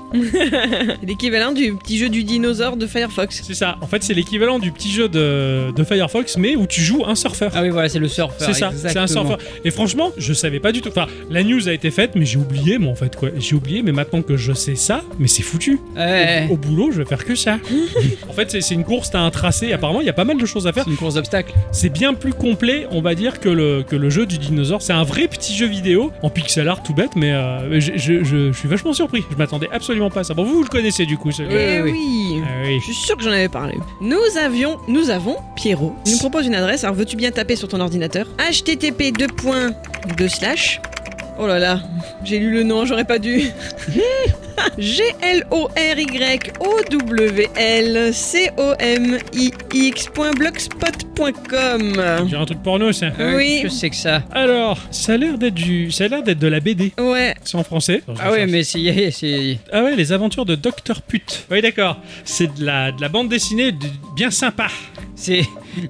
L'équivalent du petit jeu du dinosaure de Firefox. C'est ça. En fait c'est l'équivalent du petit jeu de, de Firefox mais où tu joues un surfeur. Ah oui voilà c'est le surfeur. C'est ça. Exactement. C'est un surfeur. Et franchement je savais pas du tout. Enfin la news a été faite mais j'ai oublié moi en fait quoi. J'ai oublié mais maintenant que je sais ça mais c'est foutu. Ouais. Au, au boulot je vais faire que ça. En fait c'est, c'est une course, t'as un tracé, apparemment il y a pas mal de choses à faire. C'est une course d'obstacles. C'est bien plus complet on va dire que le, que le jeu du dinosaure. C'est un vrai petit jeu vidéo en pixel art tout bête mais euh, je, je, je, je suis vachement surpris, je m'attendais absolument pas à ça. Bon vous, vous le connaissez du coup ce jeu. Eh oui, oui. Ah, oui. Je suis sûr que j'en avais parlé. Nous avions, nous avons Pierrot. Il nous propose une adresse, alors veux-tu bien taper sur ton ordinateur H T T P deux points deux slash Oh là là, j'ai lu le nom, j'aurais pas dû. G L O R Y O W L C O M I X point blogspot point com. J'ai un truc porno ça. Euh, oui. Qu'est-ce que c'est que ça? Alors, ça a l'air d'être du, ça a l'air d'être de la B D. Ouais. C'est en français. Non, ah ouais, mais c'est, c'est. Ah ouais, les aventures de Docteur Pute. Oui, d'accord. C'est de la, de la bande dessinée de... bien sympa. C'est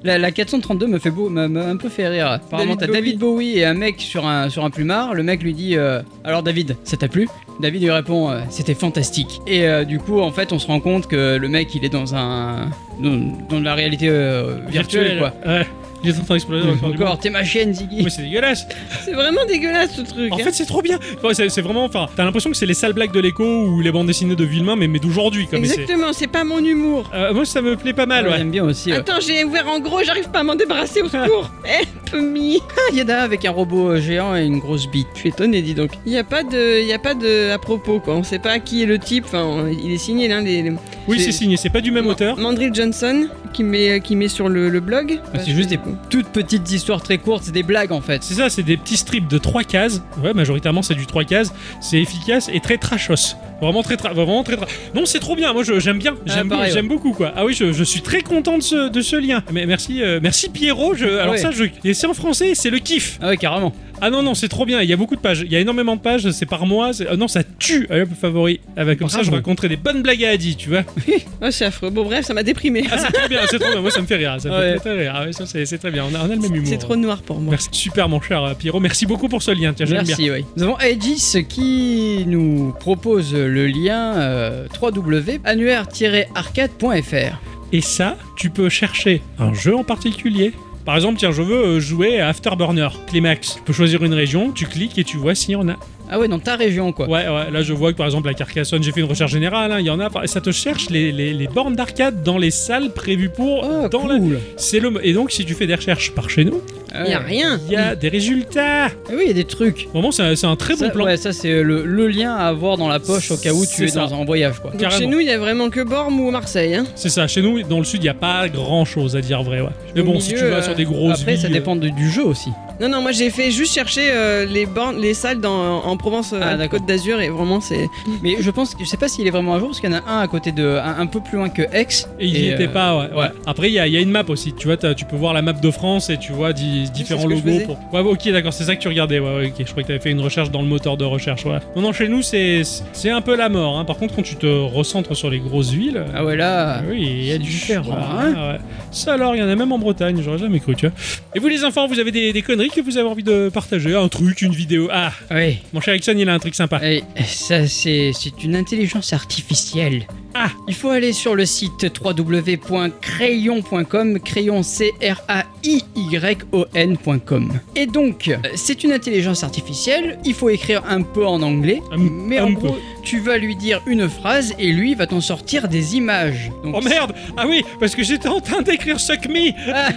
la, la quatre cent trente-deux me fait beau, m'a, m'a un peu fait rire. Apparemment, David t'as Bowie. David Bowie et un mec sur un sur un plumard. Le mec lui dit euh, alors David, ça t'a plu? David lui répond euh, c'était fantastique. Et euh, du coup en fait on se rend compte que le mec il est dans un dans, dans la réalité euh, virtuelle, virtuelle quoi. Ouais. Il est en train d'exploser dans le corps. T'es ma chienne, Ziggy. Mais c'est dégueulasse. C'est vraiment dégueulasse ce truc. En hein. fait, c'est trop bien. Enfin, c'est, c'est vraiment. Enfin, t'as l'impression que c'est les sales blagues de l'écho ou les bandes dessinées de Villemain, mais, mais d'aujourd'hui. Comme exactement. C'est... c'est pas mon humour. Euh, moi, ça me plaît pas mal. Ouais, ouais. J'aime bien aussi. Ouais. Attends, j'ai ouvert en gros. J'arrive pas à m'en débarrasser. Au secours. Help me. Yada avec un robot géant et une grosse bite. Je suis étonné, dis donc. Y a pas de, y a pas de à propos quoi. On sait pas qui est le type. Enfin, on... il est signé l'un des. Oui, c'est... c'est signé. C'est pas du même auteur. Mandrill Johnson qui met, qui met sur le, le blog. Ah, c'est juste des toutes petites histoires très courtes, c'est des blagues en fait. C'est ça, c'est des petits strips de trois cases. Ouais, majoritairement c'est du trois cases. C'est efficace et très trashos. Vraiment très tra- vraiment très tra- Non, c'est trop bien. Moi je, j'aime bien, j'aime, ah, pareil, beau, ouais. j'aime beaucoup quoi. Ah oui, je, je suis très content de ce de ce lien. Mais merci euh, merci Pierrot, je, alors ouais. ça je et c'est en français, c'est le kiff. Ah ouais, carrément. Ah non non, c'est trop bien, il y a beaucoup de pages. Il y a énormément de pages, c'est par mois, c'est... Ah non, ça tue. Allez, favori. Ah bah, comme bravo. Ça je raconterai des bonnes blagues à Adi, tu vois. Oui. Oh, c'est affreux. Bon bref, ça m'a déprimé. Ah c'est trop bien, c'est trop bien. Moi ça me fait rire, ça me ouais. fait très rire. Ah ouais, ça c'est c'est très bien, on a, on a le même c'est, humour. C'est trop noir pour moi. Merci, super mon cher Pierrot, merci beaucoup pour ce lien. Tiens, j'aime merci, bien. Merci, oui. Nous avons Aegis qui nous propose le lien euh, w w w point annuaire tiret arcade point f r. Et ça, tu peux chercher un jeu en particulier. Par exemple, tiens, je veux jouer à Afterburner, Climax. Tu peux choisir une région, tu cliques et tu vois s'il y en a. Ah ouais, dans ta région quoi. Ouais, ouais, là je vois que par exemple la Carcassonne, j'ai fait une recherche générale, hein, il y en a, ça te cherche les, les, les bornes d'arcade dans les salles prévues pour. Oh, dans cool. La... C'est le... Et donc si tu fais des recherches par chez nous, il n'y a rien. Il y a des résultats. Oui, il y a des trucs. Vraiment, c'est un, c'est un très ça, bon plan. Ouais, ça c'est le, le lien à avoir dans la poche au cas où tu c'est es ça. Dans un voyage quoi. Donc carrément. Chez nous, il n'y a vraiment que Bormes ou Marseille. Hein. C'est ça, chez nous, dans le sud, il n'y a pas grand chose à dire vrai. Ouais. Mais bon, milieu, si tu vas euh... sur des grosses. Après, villes, ça dépend de, du jeu aussi. Non, non, moi j'ai fait juste chercher euh, les, bornes, les salles dans, en Provence, euh, ah, Côte d'Azur et vraiment c'est. Mais je pense, je sais pas s'il est vraiment à jour parce qu'il y en a un à côté de. Un, un peu plus loin que Aix. Et il n'y était euh... pas, ouais. ouais. Après, il y a, y a une map aussi. Tu vois, tu peux voir la map de France et tu vois, dit. Différents logos pour... Ouais, ok, d'accord, c'est ça que tu regardais. Ouais, ouais, ok, je crois que t'avais fait une recherche dans le moteur de recherche. Ouais. Non, non, chez nous, c'est, c'est un peu la mort. Hein. Par contre, quand tu te recentres sur les grosses villes. Ah ouais, là. Oui, il y a du faire. Ouais. Ça alors, il y en a même en Bretagne, j'aurais jamais cru, tu vois. Et vous, les enfants, vous avez des, des conneries que vous avez envie de partager? Un truc, une vidéo. Ah oui. Mon cher Ericsson, il a un truc sympa. Oui, ça, c'est, c'est une intelligence artificielle. Ah, il faut aller sur le site w w w point crayon point com, crayon C R A I Y O N point com. Et donc, c'est une intelligence artificielle, il faut écrire un peu en anglais, um, mais um en gros, peu. tu vas lui dire une phrase et lui va t'en sortir des images. Donc, oh merde! Ah oui, parce que j'étais en train d'écrire Suck Me. Ah.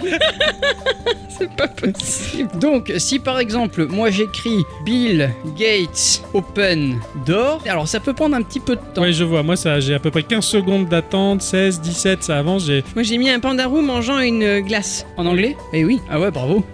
C'est pas possible. Donc, si par exemple, moi j'écris Bill Gates Open Door, alors ça peut prendre un petit peu de temps. Ouais, je vois. Moi, ça, j'ai à peu près quinze secondes d'attente, seize, dix-sept, ça avance. J'ai... Moi, j'ai mis un pandarou mangeant une glace. En anglais? Eh oui. Ah ouais, bravo.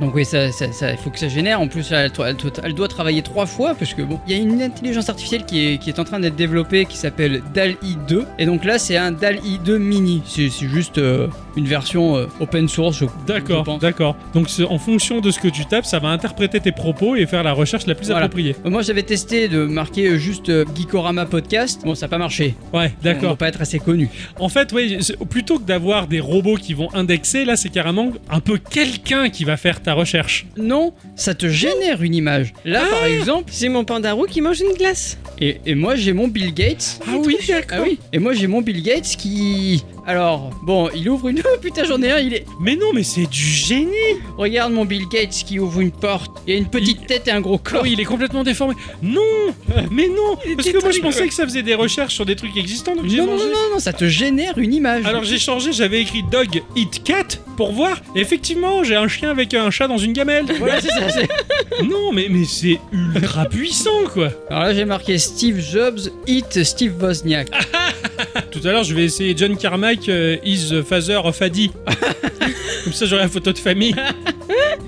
Donc oui, ça, ça, ça, faut que ça génère. En plus, elle, elle, elle doit travailler trois fois parce que bon, il y a une intelligence artificielle qui est, qui est en train d'être développée, qui s'appelle D A L L E deux. Et donc là, c'est un D A L L E deux mini. C'est, c'est juste euh, une version euh, open source. Je, d'accord, je pense. D'accord. Donc en fonction de ce que tu tapes, ça va interpréter tes propos et faire la recherche la plus voilà. appropriée. Moi, j'avais testé de marquer juste euh, Gikorama podcast. Bon, ça n'a pas marché. Ouais, d'accord. On ne doit pas être assez connu. En fait, oui, plutôt que d'avoir des robots qui vont indexer, là, c'est carrément un peu quelqu'un qui va faire ta recherche. Non, ça te génère une image. Là, ah, par exemple, j'ai mon pandarou qui mange une glace. Et, et moi, j'ai mon Bill Gates. Ah oui, d'accord. Ah oui. Et moi, j'ai mon Bill Gates qui... Alors, bon, il ouvre une... Oh putain, j'en ai un, il est... Mais non, mais c'est du génie. Regarde mon Bill Gates qui ouvre une porte. Il y a une petite il... tête et un gros corps. Oui, il est complètement déformé. Non, mais non. Parce que trucs... moi, je pensais que ça faisait des recherches sur des trucs existants. Donc j'ai non, non, non, non, non, ça te génère une image. Alors, j'ai changé, j'avais écrit Dog Eat Cat pour voir. Et effectivement, j'ai un chien avec un chat dans une gamelle. Voilà, c'est ça, c'est... Non, mais, mais c'est ultra puissant, quoi. Alors là, j'ai marqué Steve Jobs Eat Steve Wozniak. Tout à l'heure, je vais essayer John Carmack uh, is the father of Adi. Comme ça, j'aurai la photo de famille.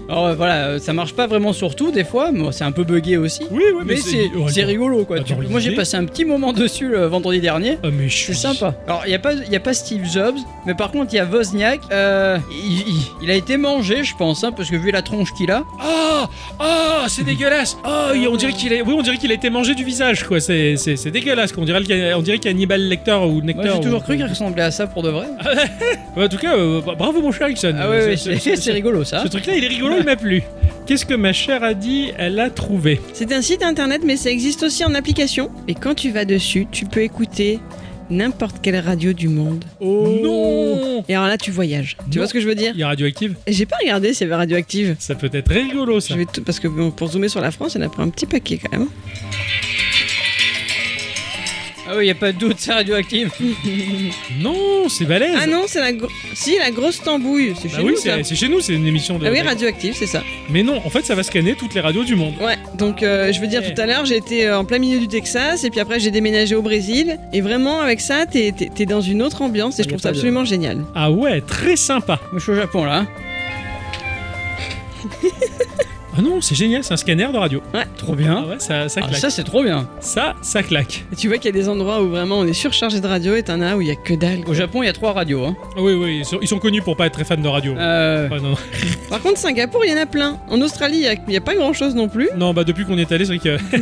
Alors voilà, ça marche pas vraiment sur tout des fois, mais c'est un peu buggé aussi. Oui, oui, mais, mais c'est, c'est, oh, c'est rigolo quoi. Tu, moi j'ai passé un petit moment dessus le vendredi dernier. Ah, mais je... C'est sympa. Alors il y a pas, il y a pas Steve Jobs, mais par contre il y a Wozniak. Euh, il, il, il a été mangé, je pense, hein, parce que vu la tronche qu'il a. Oh, oh, c'est dégueulasse. Oh, on dirait qu'il a, oui, on dirait qu'il a été mangé du visage quoi. C'est, c'est, c'est dégueulasse. On dirait, qu'il a, on dirait qu'Hannibal Lecter ou Nectar. Moi, j'ai toujours ou... cru qu'il ressemblait à ça pour de vrai. En tout cas, euh, bravo mon cher Ixon. Ah ouais, c'est, oui, c'est, c'est, c'est rigolo ça. Ce truc-là, il est rigolo. Il m'a plu. Qu'est-ce que ma chère a dit? Elle a trouvé. C'est un site internet, mais ça existe aussi en application. Et quand tu vas dessus, tu peux écouter n'importe quelle radio du monde. Oh non! Et alors là, tu voyages. Non. Tu vois ce que je veux dire? Il y a Radioactive? J'ai pas regardé s'il y avait Radioactive. Ça peut être rigolo, ça. Je vais tout... Parce que bon, pour zoomer sur la France, il y en a pour un petit paquet, quand même. Ah oui, il n'y a pas de doute, c'est Radioactive. Non, c'est balèze. Ah non, c'est la, gro- si, la grosse tambouille. C'est chez bah oui, nous, c'est, ça. C'est chez nous, c'est une émission de... Ah oui, Radioactive, c'est ça. Mais non, en fait, ça va scanner toutes les radios du monde. Ouais, donc euh, je veux dire, tout à l'heure, j'ai été en plein milieu du Texas, et puis après, j'ai déménagé au Brésil. Et vraiment, avec ça, t'es, t'es, t'es dans une autre ambiance, et ah, je trouve ça absolument de... génial. Ah ouais, très sympa. Je suis au Japon, là. Ah non, c'est génial, c'est un scanner de radio. Ouais, trop bien. Ah ouais, ça, ça claque. Ah, ça, c'est trop bien. Ça, ça claque. Et tu vois qu'il y a des endroits où vraiment on est surchargé de radio et t'en as où il y a que dalle. Au Japon, il y a trois radios. Hein. Oui, oui, ils sont connus pour pas être très fans de radio. Euh... Ouais, non, non. Par contre, Singapour, il y en a plein. En Australie, il y, y a pas grand-chose non plus. Non, bah depuis qu'on y est allé, c'est vrai que...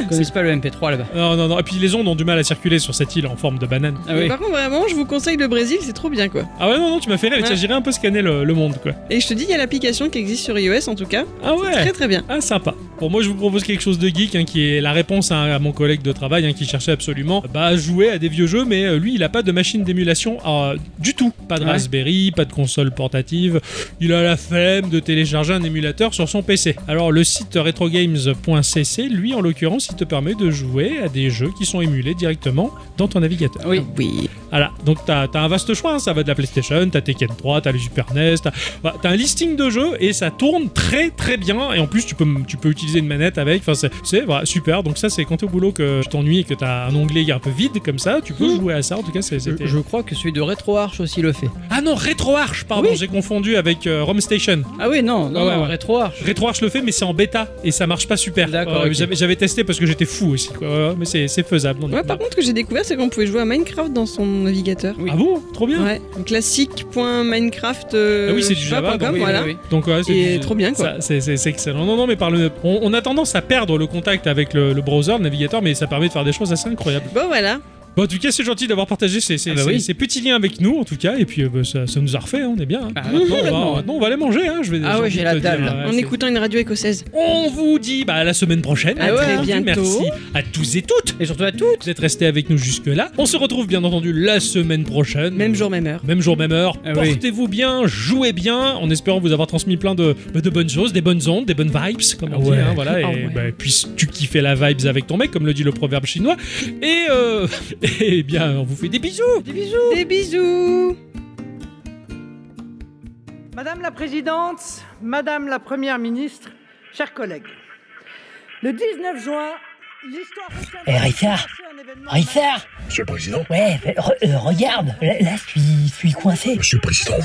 Ils connaissent pas le M P trois là-bas. Non, non, non. Et puis les ondes ont du mal à circuler sur cette île en forme de banane. Ah, oui. Par contre, vraiment, je vous conseille le Brésil, c'est trop bien quoi. Ah ouais, non, non, tu m'as fait rire. Ouais. J'irai un peu scanner le, le monde quoi. Et je te dis, il y a l'application qui existe sur iOS en tout cas. Ah, ouais. C'est très très bien. Ah sympa. Bon moi je vous propose quelque chose de geek hein, qui est la réponse à, à mon collègue de travail hein, qui cherchait absolument bah jouer à des vieux jeux mais euh, lui il a pas de machine d'émulation euh, du tout. Pas de ouais. Raspberry, pas de console portative. Il a la flemme de télécharger un émulateur sur son P C. Alors le site retrogames point c c lui en l'occurrence il te permet de jouer à des jeux qui sont émulés directement dans ton navigateur. Oui oui. Voilà donc t'as, t'as un vaste choix hein. Ça va de la PlayStation, t'as Tekken trois, t'as le Super N E S, t'as, bah, t'as un listing de jeux et ça tourne très très bien. Et en plus tu peux, tu peux utiliser une manette avec, enfin c'est, c'est voilà, super. Donc ça c'est quand t'es au boulot que tu t'ennuies et que t'as un onglet un peu vide comme ça, tu peux mmh. jouer à ça. En tout cas c'est, c'était... Je crois que celui de Retroarch aussi le fait. Ah non, Retroarch pardon, oui. J'ai confondu avec euh, Rom Station. Ah oui non, non, ah, ouais, non ouais. Retroarch Retroarch le fait mais c'est en bêta et ça marche pas super. D'accord, euh, okay. j'avais, j'avais testé parce que j'étais fou aussi quoi. Ouais, mais c'est, c'est faisable non, ouais, non. Par contre ce que j'ai découvert c'est qu'on pouvait jouer à Minecraft dans son navigateur. Oui. Ah bon, trop bien. Ouais, classique.minecraft euh, ah oui c'est du Java donc, oui, voilà. Oui, oui. Donc ouais, c'est et du... trop bien quoi. Ça, c'est, c'est C'est excellent. Non, non, mais par le... on, on a tendance à perdre le contact avec le, le browser, le navigateur, mais ça permet de faire des choses assez incroyables. Bon, voilà. Bon, en tout cas, c'est gentil d'avoir partagé ces, ces, ah bah ces, oui. ces petits liens avec nous, en tout cas. Et puis, euh, bah, ça, ça nous a refait, hein, on est bien. Hein. Ah, mmh, maintenant, on va, maintenant, on va aller manger. Hein, je vais, ah ouais, j'ai la table. Dire, ouais, en c'est... écoutant une radio écossaise. On vous dit bah, à la semaine prochaine. À, à très bientôt. Merci à tous et toutes. Et surtout à toutes. Vous êtes restés avec nous jusque-là. On se retrouve, bien entendu, la semaine prochaine. Même jour, même heure. Même jour, même heure. Ah, portez-vous oui. bien, jouez bien, en espérant vous avoir transmis plein de, de bonnes choses, des bonnes ondes, des bonnes vibes, comme on ah, dit. Ouais. Hein, voilà, et oh, ouais. bah, puisses-tu kiffer la vibes avec ton mec, comme le dit le proverbe chinois. Et... Euh, Eh bien, on vous fait des bisous. Des bisous. Des bisous. Madame la Présidente, Madame la Première Ministre, chers collègues, le dix-neuf juin, l'histoire... Eh, hey, Richard Richard Monsieur le Président. Ouais, re- euh, regarde, là, là je, suis, je suis coincé. Monsieur le Président,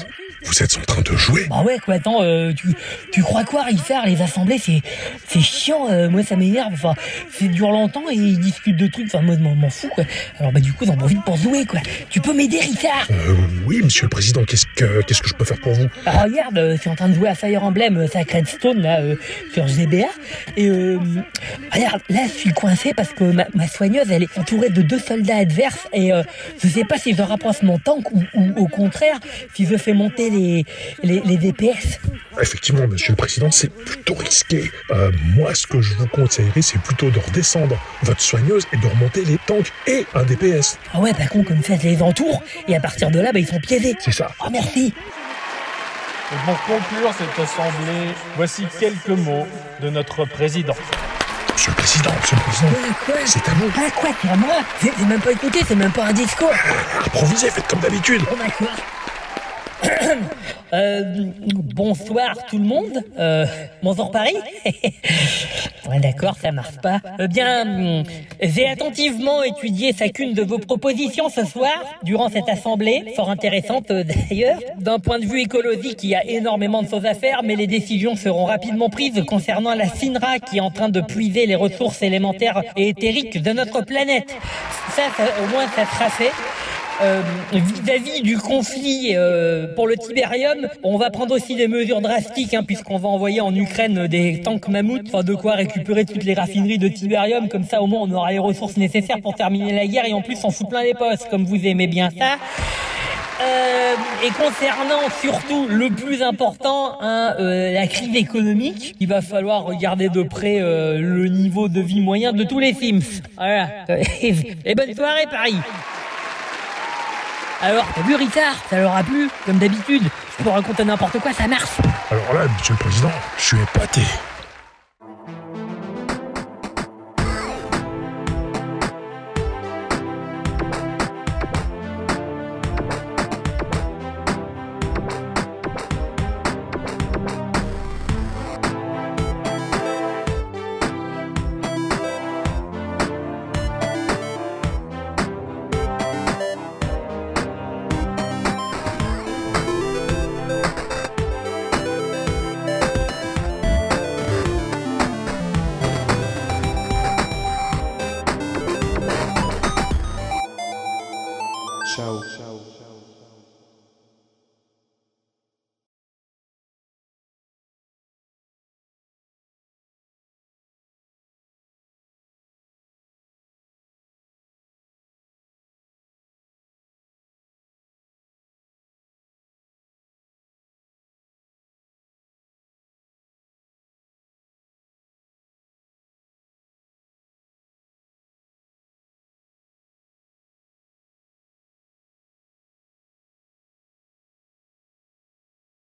vous êtes en train de jouer. Bah ouais, quoi, attends, euh, tu, tu crois quoi, Richard? Les assemblées, c'est, c'est chiant, euh, moi ça m'énerve, enfin, ça dure longtemps et ils discutent de trucs, enfin, moi je m'en, m'en fous, quoi. Alors bah du coup, j'en profite pour jouer, quoi. Tu peux m'aider, Richard? Euh, oui, Monsieur le Président, qu'est-ce que, qu'est-ce que je peux faire pour vous? Ah, regarde, euh, je suis en train de jouer à Fire Emblem, euh, Sacred Stone, là, euh, sur G B A, et euh, regarde, là, je suis coincé parce que ma, ma soigneuse, elle est entourée de deux soldats adverses, et euh, je sais pas si je rapproche mon tank ou, ou au contraire, si je fais monter Les, les, les D P S. Effectivement, Monsieur le Président, c'est plutôt risqué. Euh, moi, ce que je vous conseillerais, c'est plutôt de redescendre votre soigneuse et de remonter les tanks et un D P S. Ah ouais, par contre, comme ça, je les entoure et à partir de là, bah, ils sont piévés. C'est ça. Oh, merci. Et pour conclure cette assemblée, voici quelques mots de notre Président. Monsieur le Président, Monsieur le Président, quoi, quoi c'est à vous. Ah quoi, c'est à moi? C'est, c'est même pas écouté, c'est même pas un discours. Ah, improvisez, faites comme d'habitude. Oh, bah, quoi. euh, bonsoir tout le monde. Euh, bonsoir Paris. Ouais, d'accord, ça marche pas. Eh bien, j'ai attentivement étudié chacune de vos propositions ce soir, durant cette assemblée, fort intéressante euh, d'ailleurs. D'un point de vue écologique, il y a énormément de choses à faire, mais les décisions seront rapidement prises concernant la SINRA qui est en train de puiser les ressources élémentaires et éthériques de notre planète. Ça, ça au moins, ça sera fait. Euh, vis-à-vis du conflit euh, pour le Tibérium, on va prendre aussi des mesures drastiques, hein, puisqu'on va envoyer en Ukraine des tanks mammouths, enfin de quoi récupérer toutes les raffineries de Tibérium, comme ça au moins on aura les ressources nécessaires pour terminer la guerre et en plus on fout plein les postes, comme vous aimez bien ça. Euh, et concernant surtout le plus important, hein, euh, la crise économique, il va falloir regarder de près euh, le niveau de vie moyen de tous les Sims. Voilà. Et bonne soirée Paris. Alors, t'as vu, Richard, ça leur a plu, comme d'habitude. Je peux raconter n'importe quoi, ça marche. Alors là, Monsieur le Président, je suis épaté.